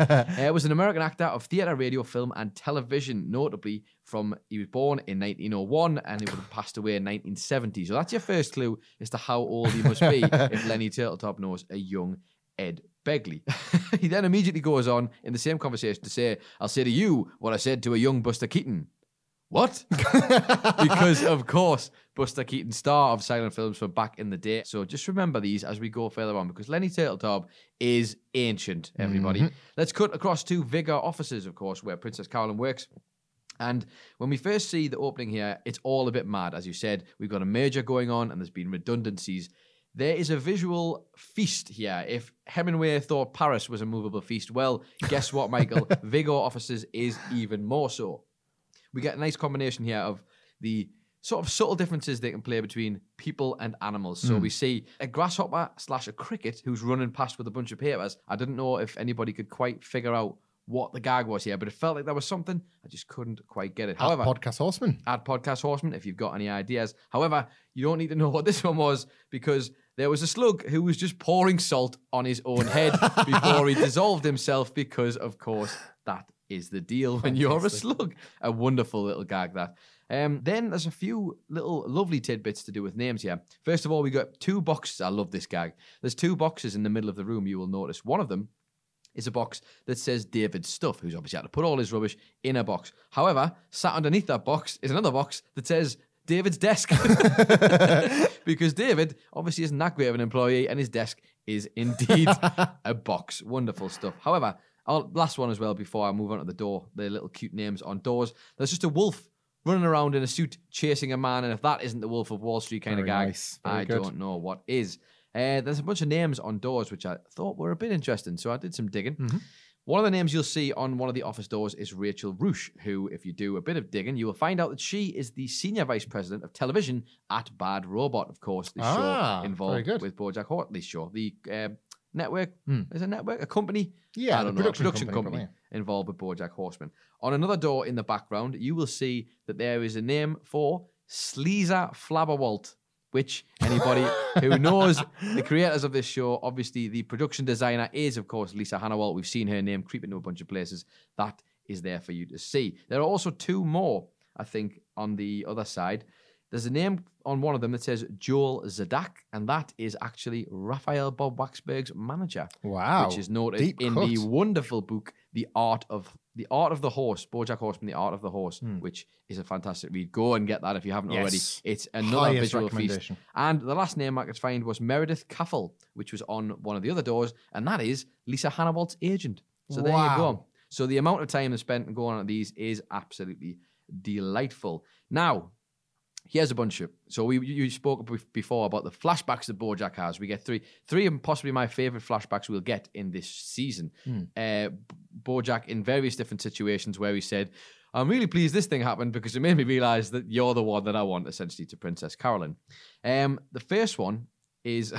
was an American actor of theatre, radio, film, and television, notably from, he was born in 1901 and he would have passed away in 1970. So that's your first clue as to how old he must be if Lenny Turtletop knows a young Ed Begley. He then immediately goes on in the same conversation to say, I'll say to you what I said to a young Buster Keaton. What? Because, of course, Buster Keaton, star of silent films from back in the day. So just remember these as we go further on, because Lenny Turtletop is ancient, everybody. Mm-hmm. Let's cut across to Vigor offices, of course, where Princess Carolyn works. And when we first see the opening here, it's all a bit mad. As you said, we've got a merger going on and there's been redundancies. There is a visual feast here. If Hemingway thought Paris was a movable feast, well, guess what, Michael? Vigor offices is even more so. We get a nice combination here of the sort of subtle differences they can play between people and animals. So we see a grasshopper / a cricket who's running past with a bunch of papers. I didn't know if anybody could quite figure out what the gag was here, but it felt like there was something. I just couldn't quite get it. However, Podcast Horseman, if you've got any ideas. However, you don't need to know what this one was because there was a slug who was just pouring salt on his own head before he dissolved himself because, of course, that is the deal when you're a slug. A wonderful little gag, that. Then there's a few little lovely tidbits to do with names here. First of all, we got two boxes. I love this gag. There's two boxes in the middle of the room, you will notice. One of them is a box that says David Stuff, who's obviously had to put all his rubbish in a box. However, sat underneath that box is another box that says David's Desk. Because David obviously isn't that great of an employee and his desk is indeed a box. Wonderful stuff. However, last one as well before I move on to the door, the little cute names on doors. There's just a wolf running around in a suit chasing a man, and if that isn't the Wolf of Wall Street kind of gag, nice. Don't know what is. There's a bunch of names on doors which I thought were a bit interesting, so I did some digging. Mm-hmm. One of the names you'll see on one of the office doors is Rachel Roush, who, if you do a bit of digging, you will find out that she is the senior vice president of television at Bad Robot, of course, the show involved with BoJack Horseman show. The network, is it a network? A company? Yeah, I don't know. Production company involved with BoJack Horseman. On another door in the background, you will see that there is a name for Sleezer Flabberwalt, which anybody who knows the creators of this show, obviously the production designer is, of course, Lisa Hannawalt. We've seen her name creep into a bunch of places. That is there for you to see. There are also two more, I think, on the other side. There's a name on one of them that says Joel Zadak, and that is actually Raphael Bob Waksberg's manager. Wow. Which is noted the wonderful book, The Art of the Horse, BoJack Horseman, The Art of the Horse, which is a fantastic read. Go and get that if you haven't already. It's another visual feast. And the last name I could find was Meredith Caffell, which was on one of the other doors, and that is Lisa Hannawalt's agent. So there you go. So the amount of time they spent going on these is absolutely delightful. Now, here's a bunch of... So you spoke before about the flashbacks that BoJack has. We get three and possibly my favourite flashbacks we'll get in this season. BoJack in various different situations where he said, I'm really pleased this thing happened because it made me realise that you're the one that I want, essentially, to Princess Carolyn. The first one is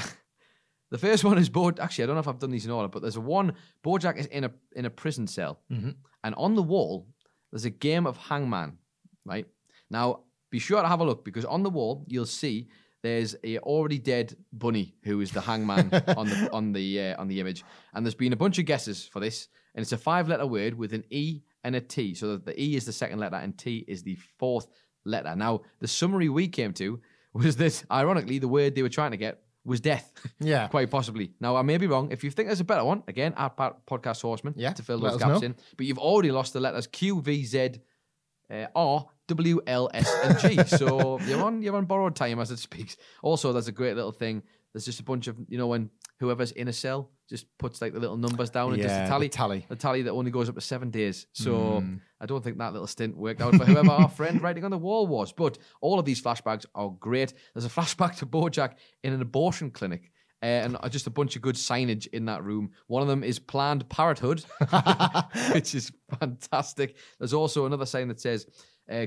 BoJack... Actually, I don't know if I've done these in order, but there's one... BoJack is in a prison cell. Mm-hmm. And on the wall, there's a game of hangman, right? Now... Be sure to have a look because on the wall you'll see there's a already dead bunny who is the hangman on the image, and there's been a bunch of guesses for this, and it's a 5-letter word with an E and a T. So the E is the second letter and T is the fourth letter. Now the summary we came to was that ironically the word they were trying to get was death. Yeah, quite possibly. Now I may be wrong. If you think there's a better one, again, at Podcast Horseman to fill those gaps in. But you've already lost the letters Q, V, Z, R, W, L, S, and G. So you're on borrowed time as it speaks. Also, there's a great little thing. There's just a bunch of, when whoever's in a cell just puts like the little numbers down and does the tally. The tally that only goes up to 7 days. So I don't think that little stint worked out for whoever our friend writing on the wall was. But all of these flashbacks are great. There's a flashback to BoJack in an abortion clinic. and just a bunch of good signage in that room. One of them is Planned Parenthood, which is fantastic. There's also another sign that says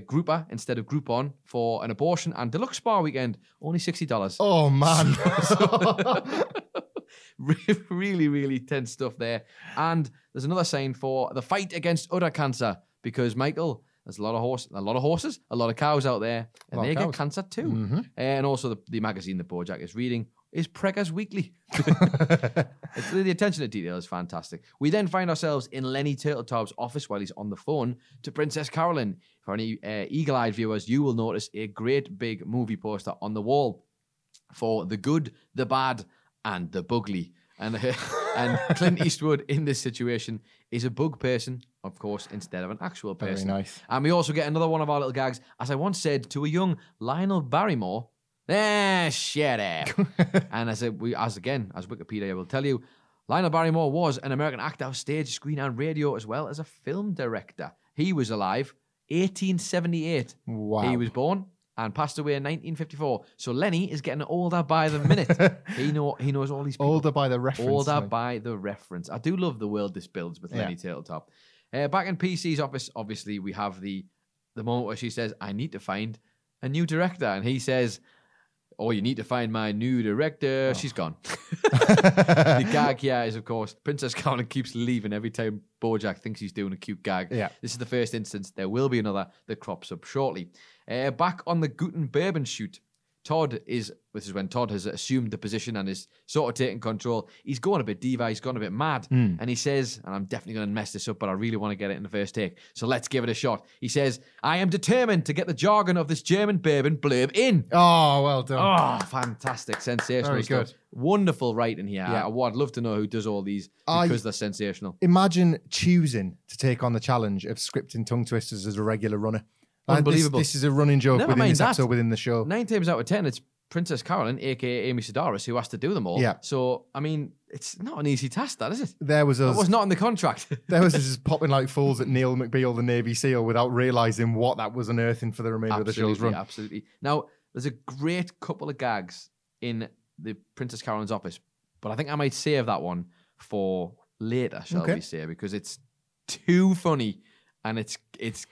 Grouper instead of Groupon for an abortion and deluxe spa weekend, only $60. Oh, man. Really, really tense stuff there. And there's another sign for the fight against udder cancer, because, Michael, there's a lot of horses, a lot of cows out there, and they get cancer too. Mm-hmm. And also the magazine that BoJack is reading is Preggers Weekly. The attention to detail is fantastic. We then find ourselves in Lenny Turtletop's office while he's on the phone to Princess Carolyn. For any eagle-eyed viewers, you will notice a great big movie poster on the wall for The Good, The Bad, and The Bugly. And Clint Eastwood in this situation is a bug person, of course, instead of an actual person. Very nice. And we also get another one of our little gags. As I once said to a young Lionel Barrymore, shut up. And as Wikipedia will tell you, Lionel Barrymore was an American actor, stage, screen, and radio, as well as a film director. He was alive 1878. Wow. He was born and passed away in 1954. So Lenny is getting older by the minute. He knows all these people. Older by the reference. I do love the world this builds with Lenny Turtletop. Back in PC's office, obviously, we have the moment where she says, I need to find a new director. And he says, oh, you need to find my new director. Oh. She's gone. The gag here is, of course, Princess Carolyn keeps leaving every time BoJack thinks he's doing a cute gag. Yeah. This is the first instance. There will be another that crops up shortly. Back on the Guten Bourbon shoot, this is when Todd has assumed the position and is sort of taking control. He's going a bit diva, he's gone a bit mad. Mm. And he says, and I'm definitely going to mess this up, but I really want to get it in the first take, so let's give it a shot. He says, I am determined to get the jargon of this German bourbon blurb in. Oh, well done. Oh, fantastic, sensational Very stuff. Good. Wonderful writing here. Yeah. I'd love to know who does all these, because they're sensational. Imagine choosing to take on the challenge of scripting tongue twisters as a regular runner. Unbelievable. This is a running joke within the show. 9 times out of 10, it's Princess Carolyn, a.k.a. Amy Sedaris, who has to do them all. Yeah. So, I mean, it's not an easy task, that, is it? It was not in the contract. There was us just popping like fools at Neil McBeal, the Navy SEAL, without realising what that was unearthing for the remainder of the show's run. Absolutely. Now, there's a great couple of gags in the Princess Carolyn's office, but I think I might save that one for later, shall we say, because it's too funny. And it's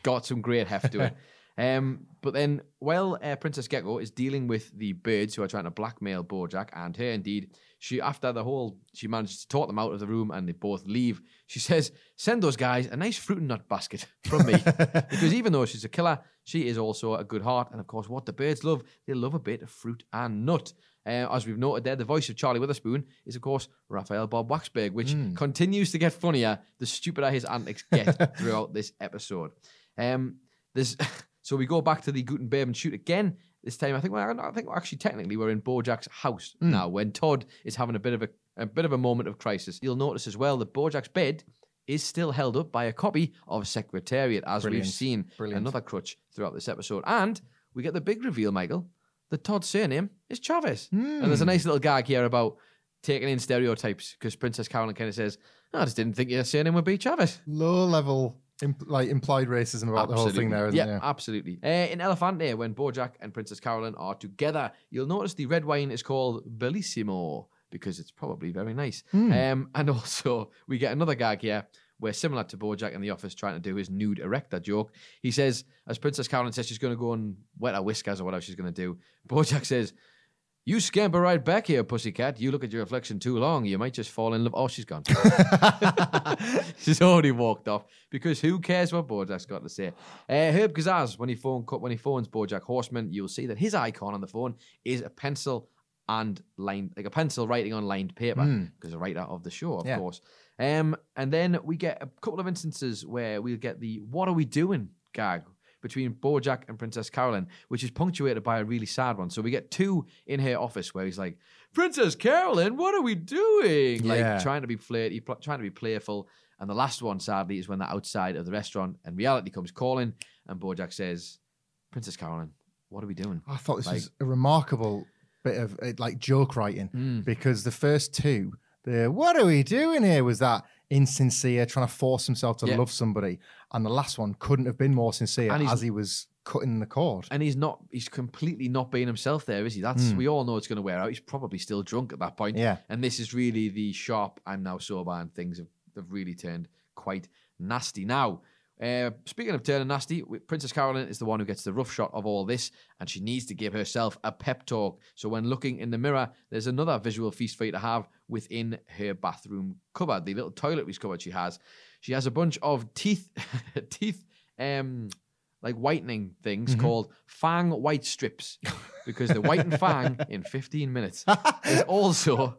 got some great heft to it. But then while Princess Gecko is dealing with the birds who are trying to blackmail BoJack and her, indeed, she manages to talk them out of the room and they both leave. She says, send those guys a nice fruit and nut basket from me. Because even though she's a killer, she is also a good heart. And of course, what the birds love, they love a bit of fruit and nut. As we've noted there, the voice of Charlie Witherspoon is, of course, Raphael Bob Waksberg, which continues to get funnier the stupider his antics get throughout this episode. So we go back to the Guten Bourbon shoot again. This time, I think we're in BoJack's house now, when Todd is having a bit of a moment of crisis. You'll notice as well that BoJack's bed is still held up by a copy of Secretariat, as we've seen. Brilliant. Another crutch throughout this episode, and we get the big reveal, Michael. The Todd's surname is Chavez. Mm. And there's a nice little gag here about taking in stereotypes, because Princess Carolyn kind of says, I just didn't think your surname would be Chavez. Low-level implied racism about the whole thing there, isn't it? Yeah, absolutely. In Elephante, when BoJack and Princess Carolyn are together, you'll notice the red wine is called Bellissimo, because it's probably very nice. Mm. And also, we get another gag here, where, similar to BoJack in the office trying to do his nude erector joke, he says, as Princess Carolyn says she's going to go and wet her whiskers or whatever she's going to do, BoJack says, you scamper right back here, pussycat. You look at your reflection too long, you might just fall in love. Oh, she's gone. She's already walked off, because who cares what BoJack's got to say? Herb Kazaz, when he phones BoJack Horseman, you'll see that his icon on the phone is a pencil and lined, like a pencil writing on lined paper, because the writer of the show, of course. And then we get a couple of instances where we'll get the what are we doing gag between BoJack and Princess Carolyn, which is punctuated by a really sad one. So we get two in her office where he's like, Princess Carolyn, what are we doing? Yeah. Like trying to be flirty, trying to be playful. And the last one, sadly, is when they're outside of the restaurant and reality comes calling and BoJack says, Princess Carolyn, what are we doing? I thought this was a remarkable bit of joke writing because the first two, the what are we doing here, was that insincere, trying to force himself to love somebody. And the last one couldn't have been more sincere, as he was cutting the cord. And he's completely not being himself there, is he? We all know it's going to wear out. He's probably still drunk at that point. Yeah. And this is really the sharp, I'm now sober, and things have really turned quite nasty. Now, speaking of turning nasty, Princess Carolyn is the one who gets the rough shot of all this, and she needs to give herself a pep talk. So when looking in the mirror, there's another visual feast for you to have within her bathroom cupboard, the little toiletries cupboard she has. She has a bunch of teeth, like whitening things called Fang White Strips, because they whiten Fang in 15 minutes. There's also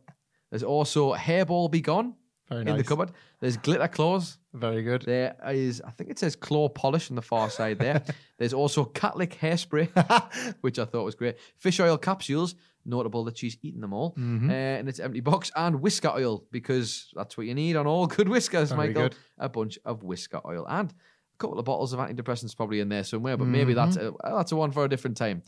Hairball Be Gone. Very nice. In the cupboard. There's glitter claws. Very good. There is, I think it says claw polish on the far side there. There's also Catlick hairspray, which I thought was great. Fish oil capsules. Notable that she's eaten them all. And it's empty box. And whisker oil, because that's what you need on all good whiskers, very Michael. Good. A bunch of whisker oil. And a couple of bottles of antidepressants probably in there somewhere, but maybe that's a one for a different time.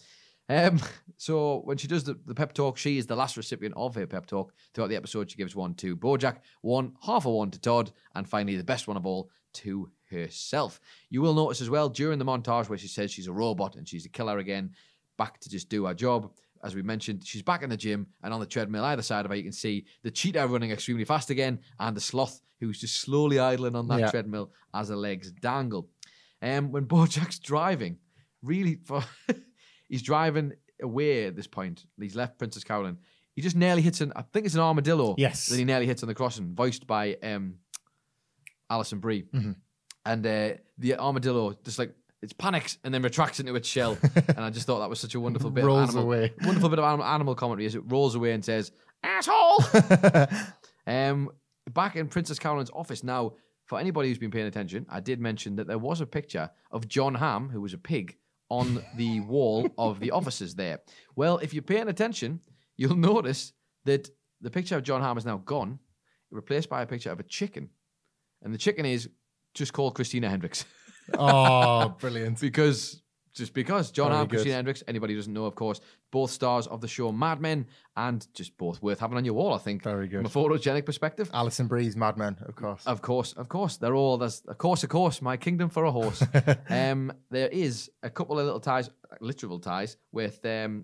So when she does the pep talk, she is the last recipient of her pep talk. Throughout the episode, she gives one to BoJack, one, half a one to Todd, and finally the best one of all to herself. You will notice as well during the montage where she says she's a robot and she's a killer again, back to just do her job. As we mentioned, she's back in the gym and on the treadmill either side of her, you can see the cheetah running extremely fast again and the sloth who's just slowly idling on that treadmill as her legs dangle. When BoJack's driving, he's driving away at this point. He's left Princess Carolyn. He just nearly hits I think it's an armadillo. Yes. That he nearly hits on the crossing, voiced by Alison Brie. And the armadillo just it panics and then retracts into its shell. And I just thought that was such a wonderful bit rolls of animal. Away. Wonderful bit of animal commentary as it rolls away and says, asshole! Back in Princess Carolyn's office now, for anybody who's been paying attention, I did mention that there was a picture of John Hamm, who was a pig, on the wall of the offices there. Well, if you're paying attention, you'll notice that the picture of John Hamm is now gone, replaced by a picture of a chicken. And the chicken is just called Christina Hendricks. Oh, brilliant. Because John Hamm, Christina Hendricks, anybody who doesn't know, of course, both stars of the show Mad Men, and just both worth having on your wall, I think. Very good. From a photogenic perspective. Alison Brie's Mad Men, of course. Of course. They're all, of course, my kingdom for a horse. There is a couple of little ties, literal ties, with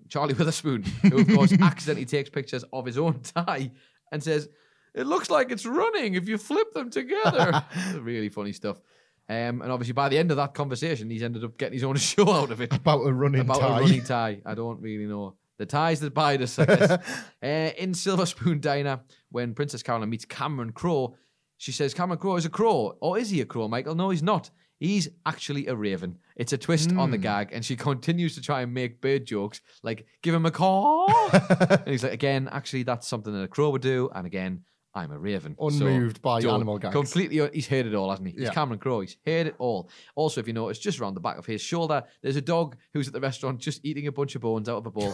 Charlie Witherspoon, who, of course, accidentally takes pictures of his own tie and says, it looks like it's running if you flip them together. Really funny stuff. And obviously, by the end of that conversation, he's ended up getting his own show out of it. About a running tie. I don't really know. The ties that bind us, I guess. In Silver Spoon Diner, when Princess Carolyn meets Cameron Crowe, she says, Cameron Crowe is a crow. Or is he a crow, Michael? No, he's not. He's actually a raven. It's a twist on the gag, and she continues to try and make bird jokes, like, give him a call. And he's like, again, actually, that's something that a crow would do. And again, I'm a raven. Unmoved by animal gags. Completely, he's heard it all, hasn't he? Yeah. He's Cameron Crowe. He's heard it all. Also, if you notice, just around the back of his shoulder, there's a dog who's at the restaurant just eating a bunch of bones out of a bowl.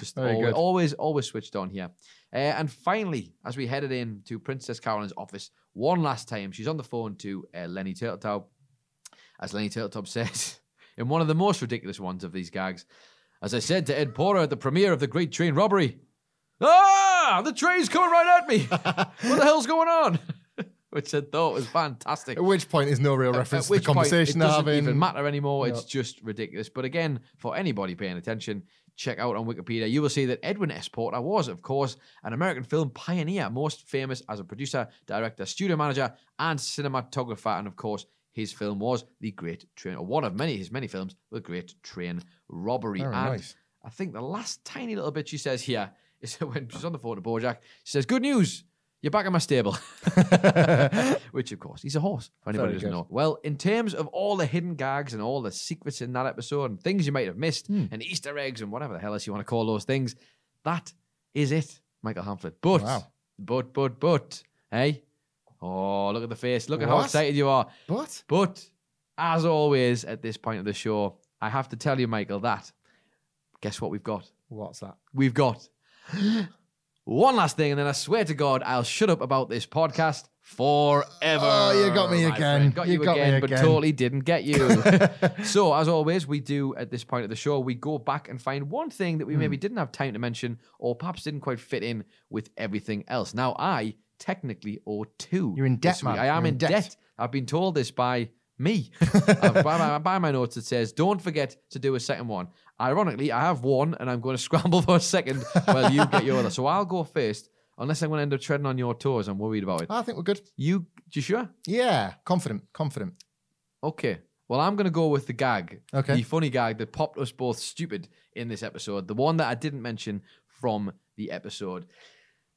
Just always switched on here. And finally, as we headed in to Princess Carolyn's office, one last time, she's on the phone to Lenny Turtletop. As Lenny Turtletop says, in one of the most ridiculous ones of these gags, as I said to Ed Porter at the premiere of The Great Train Robbery, the train's coming right at me. What the hell's going on? Which I thought was fantastic. At which point there's no real reference to the conversation they're having. It doesn't even matter anymore. No. It's just ridiculous. But again, for anybody paying attention, check out on Wikipedia, you will see that Edwin S. Porter was, of course, an American film pioneer, most famous as a producer, director, studio manager, and cinematographer. And of course, his film was The Great Train, or one of his many films, The Great Train Robbery. Very nice. I think the last tiny little bit she says here, when she's on the phone to BoJack, she says, good news, you're back in my stable. Which, of course, he's a horse, if anybody doesn't know. Well, in terms of all the hidden gags and all the secrets in that episode and things you might have missed and Easter eggs and whatever the hell else you want to call those things, that is it, Michael Hamflett. But, but, hey? Oh, look at the face. Look at how excited you are. But, as always, at this point of the show, I have to tell you, Michael, that guess what we've got? What's that? We've got one last thing, and then I swear to God, I'll shut up about this podcast forever. Oh, you got me again. But totally didn't get you. So, as always, we do at this point of the show, we go back and find one thing that we maybe didn't have time to mention or perhaps didn't quite fit in with everything else. Now, I technically owe two. You're in debt, man. I am in debt. I've been told this by me. By my notes, it says, don't forget to do a second one. Ironically, I have one, and I'm going to scramble for a second while you get your other. So I'll go first, unless I'm going to end up treading on your toes. I'm worried about it. I think we're good. You sure? Yeah, confident. Okay. Well, I'm going to go with the gag, the funny gag that popped us both stupid in this episode, the one that I didn't mention from the episode.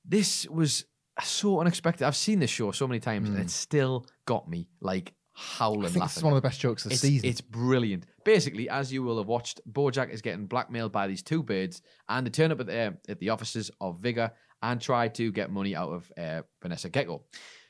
This was so unexpected. I've seen this show so many times, and it still got me, like, howling laughing. I think it's one of the best jokes of the season. It's brilliant. Basically, as you will have watched, BoJack is getting blackmailed by these two birds, and they turn up at the offices of Vigor and try to get money out of Vanessa Gecko.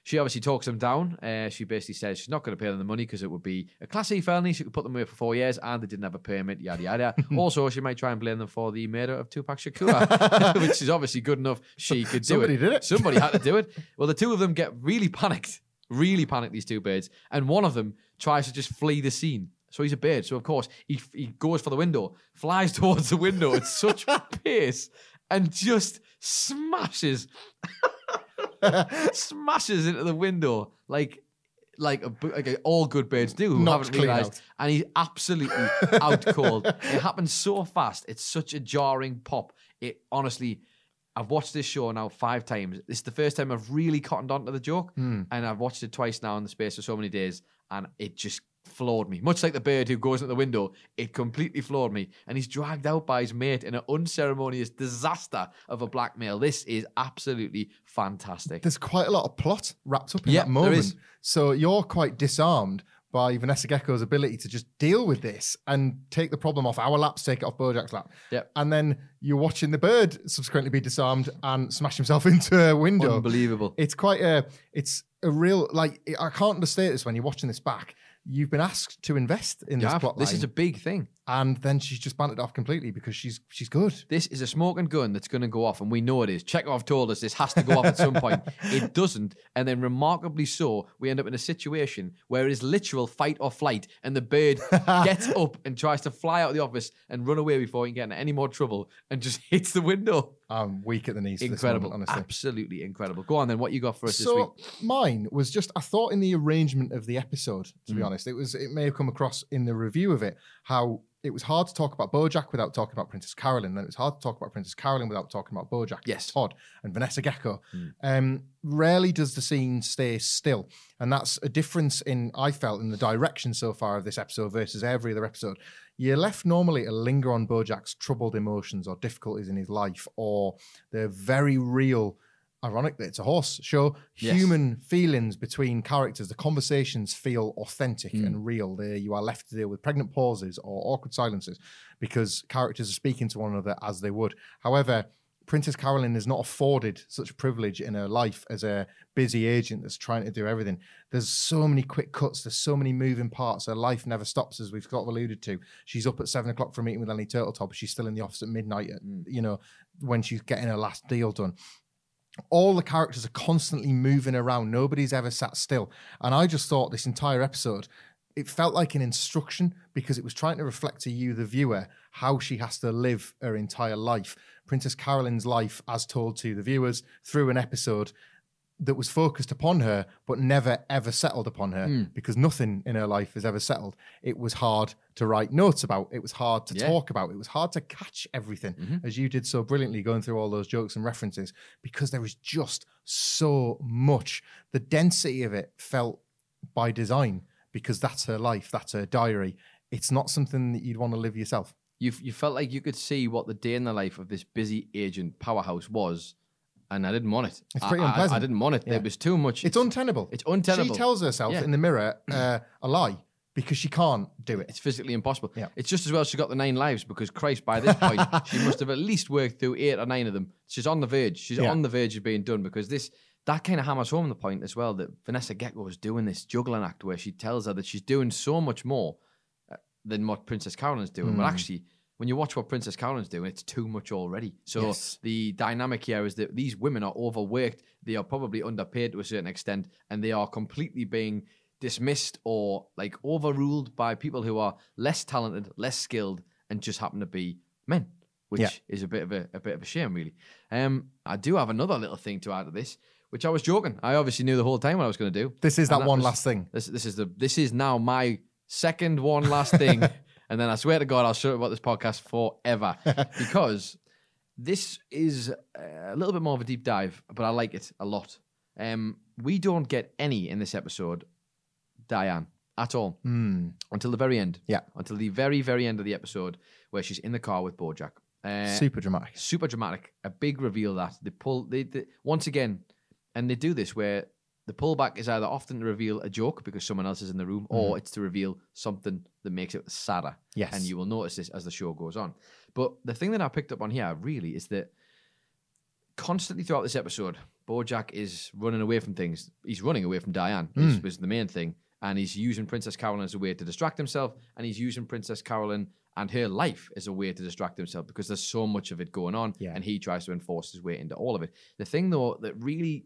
She obviously talks them down. She basically says she's not going to pay them the money because it would be a Class E felony. She could put them away for 4 years and they didn't have a permit, yada, yada. Also, she might try and blame them for the murder of Tupac Shakur, which is obviously good enough. She could do Somebody did it. Somebody had to do it. Well, the two of them get really panicked, these two birds. And one of them tries to just flee the scene. So he's a bird. So, of course, he goes for the window, flies towards the window at such pace and just smashes into the window like all good birds do who haven't realised. And he's absolutely out cold. It happens so fast. It's such a jarring pop. It honestly, I've watched this show now 5 times. This is the first time I've really cottoned onto the joke. And I've watched it twice now in the space of so many days. And it just floored me. Much like the bird who goes out the window, it completely floored me. And he's dragged out by his mate in an unceremonious disaster of a blackmail. This is absolutely fantastic. There's quite a lot of plot wrapped up in that moment. There is. So you're quite disarmed by Vanessa Gecko's ability to just deal with this and take the problem off our laps, take it off BoJack's lap. Yep. And then you're watching the bird subsequently be disarmed and smash himself into a window. Unbelievable. It's quite a real, like, I can't understate this when you're watching this back. You've been asked to invest in this plotline. This is a big thing. And then she's just banned it off completely because she's good. This is a smoking gun that's going to go off, and we know it is. Chekhov told us this has to go off at some point. It doesn't, and then remarkably so, we end up in a situation where it is literal fight or flight, and the bird gets up and tries to fly out of the office and run away before he can get into any more trouble and just hits the window. I'm weak at the knees. Incredible. For this moment, honestly. Absolutely incredible. Go on then, what you got for us this week? So mine was just, I thought in the arrangement of the episode, to be honest, it may have come across in the review of it, how it was hard to talk about BoJack without talking about Princess Carolyn. Then it was hard to talk about Princess Carolyn without talking about BoJack, Todd, and Vanessa Gecko. Rarely does the scene stay still. And that's a difference I felt in the direction so far of this episode versus every other episode. You're left normally to linger on BoJack's troubled emotions or difficulties in his life, or they're very real, ironically, it's a horse show, human feelings between characters. The conversations feel authentic and real. You are left to deal with pregnant pauses or awkward silences because characters are speaking to one another as they would. However, Princess Carolyn is not afforded such privilege in her life as a busy agent that's trying to do everything. There's so many quick cuts. There's so many moving parts. Her life never stops, as we've sort of alluded to. She's up at 7:00 for a meeting with Lenny Turtletop. She's still in the office at midnight, when she's getting her last deal done. All the characters are constantly moving around. Nobody's ever sat still. And I just thought this entire episode, it felt like an instruction because it was trying to reflect to you, the viewer, how she has to live her entire life. Princess Carolyn's life as told to the viewers through an episode that was focused upon her, but never, ever settled upon her because nothing in her life is ever settled. It was hard to write notes about. It was hard to talk about. It was hard to catch everything, as you did so brilliantly, going through all those jokes and references, because there was just so much. The density of it felt by design because that's her life, that's her diary. It's not something that you'd want to live yourself. You felt like you could see what the day in the life of this busy agent powerhouse was, and I didn't want it. It's pretty unpleasant. I didn't want it. Yeah. There was too much. It's untenable. She tells herself in the mirror a lie because she can't do it. It's physically impossible. Yeah. It's just as well she got the 9 lives because, Christ, by this point, she must have at least worked through 8 or 9 of them. She's on the verge. She's on the verge of being done because that kind of hammers home the point as well that Vanessa Gecko is doing this juggling act where she tells her that she's doing so much more than what Princess Carolyn's doing. But actually, when you watch what Princess Carolyn's doing, it's too much already. So the dynamic here is that these women are overworked. They are probably underpaid to a certain extent, and they are completely being dismissed or like overruled by people who are less talented, less skilled, and just happen to be men, which is a bit of a shame, really. I do have another little thing to add to this, which I was joking. I obviously knew the whole time what I was going to do. This is that one last thing. This is now my second one last thing. And then I swear to God, I'll shut up about this podcast forever because this is a little bit more of a deep dive, but I like it a lot. We don't get any in this episode, Diane, at all until the very end. Yeah. Until the very, very end of the episode where she's in the car with BoJack. Super dramatic. Super dramatic. A big reveal that they pull, they once again, and they do this where the pullback is either often to reveal a joke because someone else is in the room or it's to reveal something that makes it sadder. Yes. And you will notice this as the show goes on. But the thing that I picked up on here really is that constantly throughout this episode, BoJack is running away from things. He's running away from Diane, which was the main thing. And he's using Princess Carolyn as a way to distract himself. And he's using Princess Carolyn and her life as a way to distract himself because there's so much of it going on. Yeah. And he tries to enforce his way into all of it. The thing, though, that really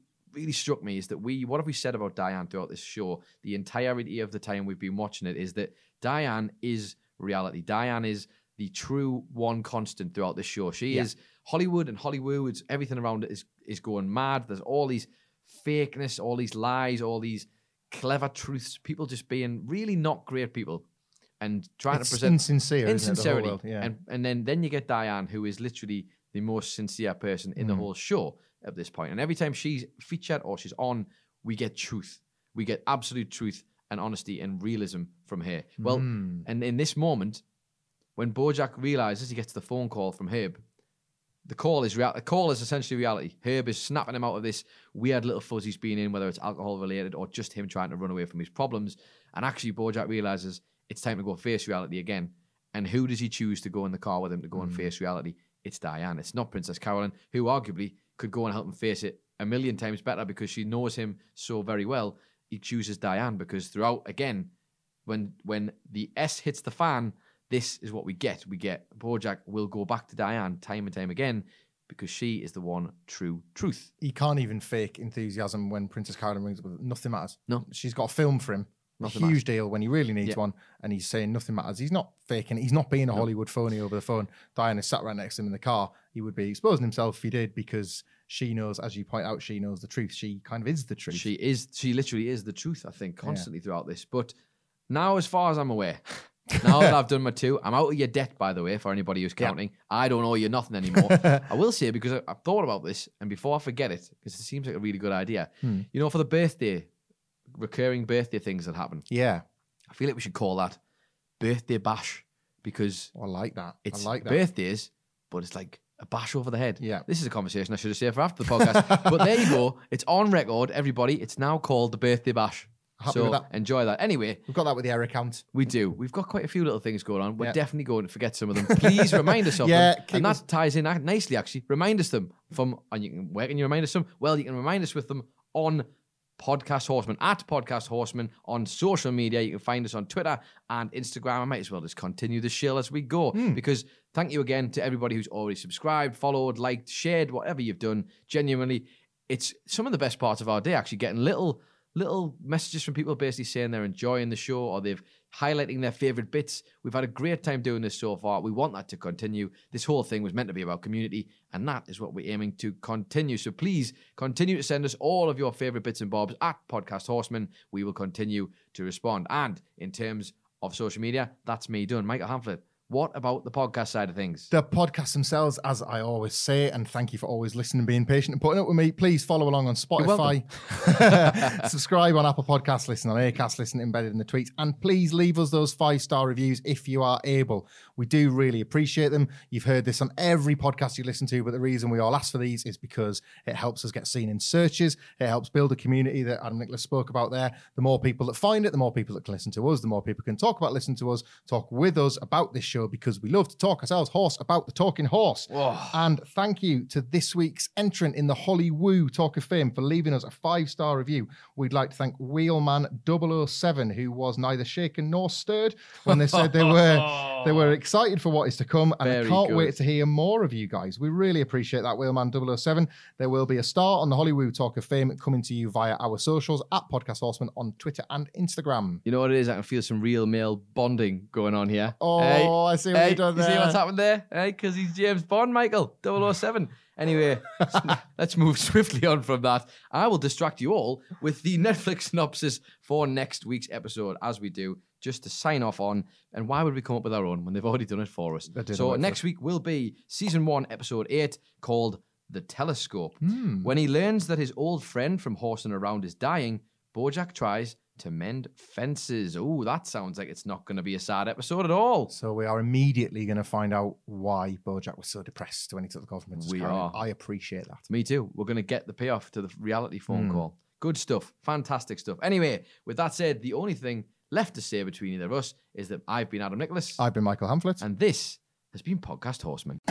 struck me is that what have we said about Diane throughout this show? The entirety of the time we've been watching it is that Diane is reality. Diane is the true one constant throughout this show. She is Hollywood, and Hollywood's everything around it is going mad. There's all these fakeness, all these lies, all these clever truths, people just being really not great people and trying to present insincerity. Isn't it, the whole world? Yeah. And then you get Diane, who is literally the most sincere person in the whole show at this point. And every time she's featured or she's on, we get truth. We get absolute truth and honesty and realism from her. Well, and in this moment, when BoJack realizes he gets the phone call from Herb, the call is essentially reality. Herb is snapping him out of this weird little fuzz he's been in, whether it's alcohol related or just him trying to run away from his problems. And actually BoJack realizes it's time to go face reality again. And who does he choose to go in the car with him to go and face reality? It's Diane. It's not Princess Carolyn, who arguably could go and help him face it a million times better because she knows him so very well. He chooses Diane because throughout, again, when the S hits the fan, this is what we get. We get BoJack will go back to Diane time and time again because she is the one true truth. He can't even fake enthusiasm when Princess Carolyn rings up with nothing matters. No. She's got a film for him. Huge deal when he really needs one, and he's saying nothing matters. He's not faking it. He's not being a Hollywood phony over the phone. Diane is sat right next to him in the car. He would be exposing himself if he did, because she knows, as you point out, she knows the truth. She kind of is the truth. She literally is the truth, I think, constantly throughout this. But now, as far as I'm aware, now that I've done my two, I'm out of your debt, by the way, for anybody who's counting. Yep. I don't owe you nothing anymore. I will say, because I've thought about this, and before I forget it, because it seems like a really good idea, you know, for the recurring birthday things that happen. Yeah. I feel like we should call that Birthday Bash, because I like that. It's birthdays, but it's like a bash over the head. Yeah. This is a conversation I should have saved for after the podcast. But there you go. It's on record, everybody. It's now called the Birthday Bash. Happy with that. Enjoy that. Anyway. We've got that with the error count. We do. We've got quite a few little things going on. We're definitely going to forget some of them. Please remind us of them. And that ties in nicely, actually. Remind us them from, and where can you remind us them? Well, you can remind us with them on Podcast Horseman, at Podcast Horseman on social media. You can find us on Twitter and Instagram. I might as well just continue the shill as we go, because thank you again to everybody who's already subscribed, followed, liked, shared, whatever you've done. Genuinely, it's some of the best parts of our day, actually, getting little messages from people basically saying they're enjoying the show or they've highlighting their favorite bits. We've had a great time doing this so far. We want that to continue. This whole thing was meant to be about community, and that is what we're aiming to continue. So please continue to send us all of your favorite bits and bobs at Podcast Horseman. We will continue to respond. And in terms of social media, that's me done. Michael Hamflett, what about the podcast side of things? The podcasts themselves, as I always say, and thank you for always listening and being patient and putting up with me. Please follow along on Spotify, subscribe on Apple Podcasts, listen on Acast, listen embedded in the tweets, and please leave us those 5-star reviews if you are able. We do really appreciate them. You've heard this on every podcast you listen to, but the reason we all ask for these is because it helps us get seen in searches. It helps build a community that Adam Nicholas spoke about there. The more people that find it, the more people that can listen to us, the more people can talk about listening to us, talk with us about this show, because we love to talk ourselves horse about the talking horse. Whoa. And thank you to this week's entrant in the Hollywood Talk of Fame for leaving us a 5-star review. We'd like to thank Wheelman 007, who was neither shaken nor stirred when they said they were excited for what is to come, and I can't wait to hear more of you guys. We really appreciate that, Wheelman 007. There will be a star on the Hollywood Talk of Fame coming to you via our socials at Podcast Horseman on Twitter and Instagram. You know what it is? I can feel some real male bonding going on here. Oh, hey. I see what you've done there. You see what's happened there? Because he's James Bond, Michael, 007. Anyway, let's move swiftly on from that. I will distract you all with the Netflix synopsis for next week's episode, as we do, just to sign off on. And why would we come up with our own when they've already done it for us? So next week will be Season 1, Episode 8, called The Telescope. When he learns that his old friend from horsing around is dying, BoJack tries to mend fences. Oh, that sounds like it's not going to be a sad episode at all. So we are immediately going to find out why BoJack was so depressed when he took the call from Mrs. Carolyn. I appreciate that. Me too. We're going to get the payoff to the reality phone call. Good stuff. Fantastic stuff. Anyway, with that said, the only thing left to say between either of us is that I've been Adam Nicholas. I've been Michael Hamflett. And this has been Podcast Horseman.